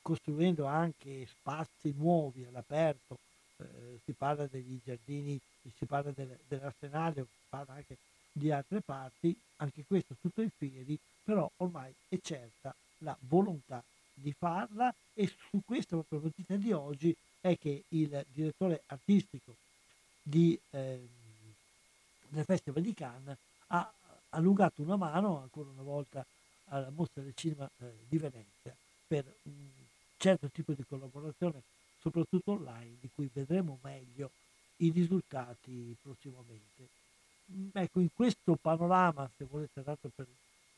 costruendo anche spazi nuovi all'aperto. Eh, si parla degli giardini, si parla del, dell'arsenale, si parla anche di altre parti, anche questo tutto ai fini di, però ormai è certa la volontà di farla, e su questa propria notizia di oggi è che il direttore artistico di, eh, del Festival di Cannes ha allungato una mano ancora una volta alla Mostra del Cinema eh, di Venezia per un certo tipo di collaborazione, soprattutto online, di cui vedremo meglio i risultati prossimamente. Ecco, in questo panorama, se volete, dato per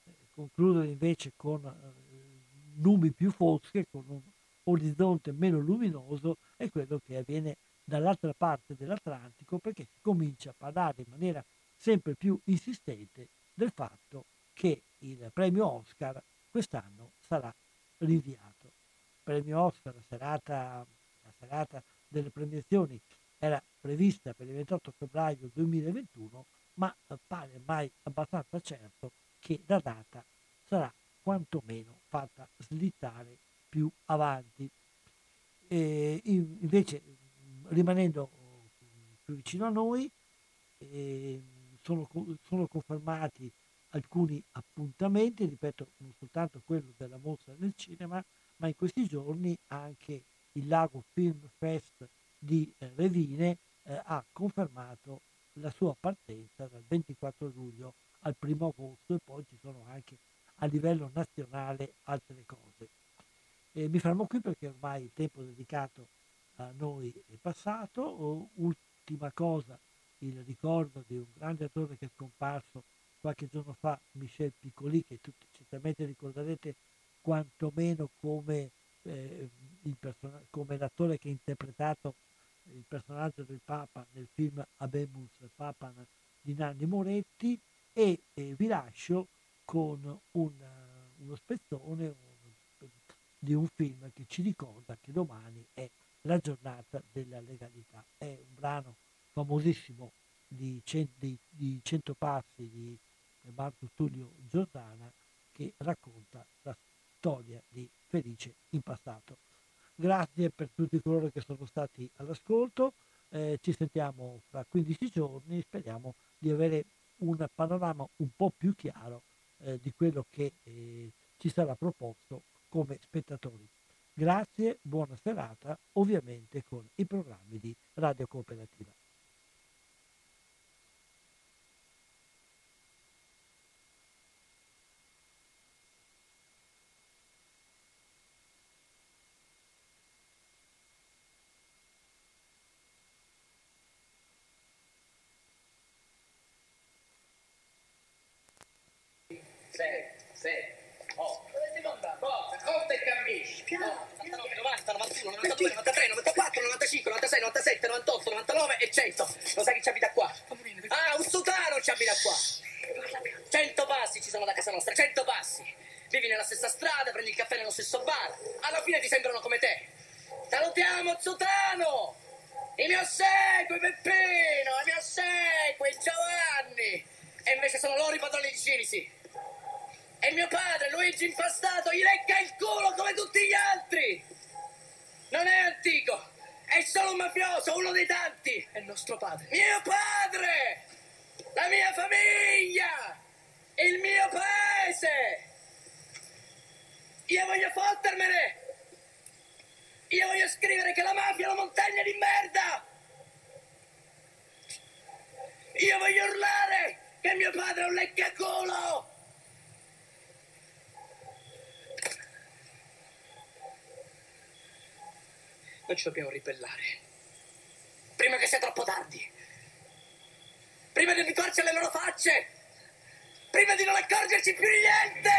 eh, concludere invece con eh, nubi più fosche, con un orizzonte meno luminoso, è quello che avviene dall'altra parte dell'Atlantico, perché si comincia a parlare in maniera sempre più insistente del fatto che il premio Oscar quest'anno sarà rinviato. Il premio Oscar, la serata, la serata delle premiazioni, era prevista per il ventotto febbraio duemilaventuno, ma pare mai abbastanza certo che la data sarà quantomeno fatta slittare più avanti. E invece, rimanendo più vicino a noi, eh, sono, sono confermati alcuni appuntamenti, ripeto, non soltanto quello della mostra del cinema, ma in questi giorni anche il Lago Film Fest di eh, Revine eh, ha confermato la sua partenza dal ventiquattro luglio al primo agosto, e poi ci sono anche a livello nazionale altre cose. Eh, mi fermo qui perché ormai il tempo dedicato a noi è passato. Oh, ultima cosa, il ricordo di un grande attore che è scomparso qualche giorno fa, Michel Piccoli, che tutti certamente ricorderete quantomeno come, eh, il person- come l'attore che ha interpretato il personaggio del Papa nel film Habemus Papam di Nanni Moretti, e eh, vi lascio con un, uno spezzone un, di un film che ci ricorda che domani è la giornata della legalità. È un brano famosissimo di, cent- di, di Cento Passi di Marco Tullio Giordana, che racconta la storia di Felice Impastato. Grazie per tutti coloro che sono stati all'ascolto, eh, ci sentiamo fra quindici giorni, speriamo di avere un panorama un po' più chiaro eh, di quello che eh, ci sarà proposto come spettatori. Grazie, buona serata, ovviamente con i programmi di Radio Cooperativa. sei, sette, otto, seconda, forza, corta e camminci, novanta, novantuno, novantatré, novantaquattro, novantacinque, novantasei, novantasette, novantotto, novantanove e cento. Lo sai chi ci abita qua? Ah, un sutano ci abita qua. Cento passi ci sono da casa nostra, cento passi. Vivi nella stessa strada, prendi il caffè nello stesso bar, alla fine ti sembrano come te. Salutiamo Zutano, il mio segui Peppino, il mio segui Giovanni, e invece sono loro i padroni di Cinisi. E mio padre, Luigi Impastato, gli lecca il culo come tutti gli altri! Non è antico, è solo un mafioso, uno dei tanti! È il nostro padre! Mio padre! La mia famiglia! Il mio paese! Io voglio fottermene! Io voglio scrivere che la mafia è una montagna di merda! Io voglio urlare che mio padre è un leccaculo! Non ci dobbiamo ribellare, prima che sia troppo tardi, prima di ritorcerci alle loro facce, prima di non accorgerci più di niente!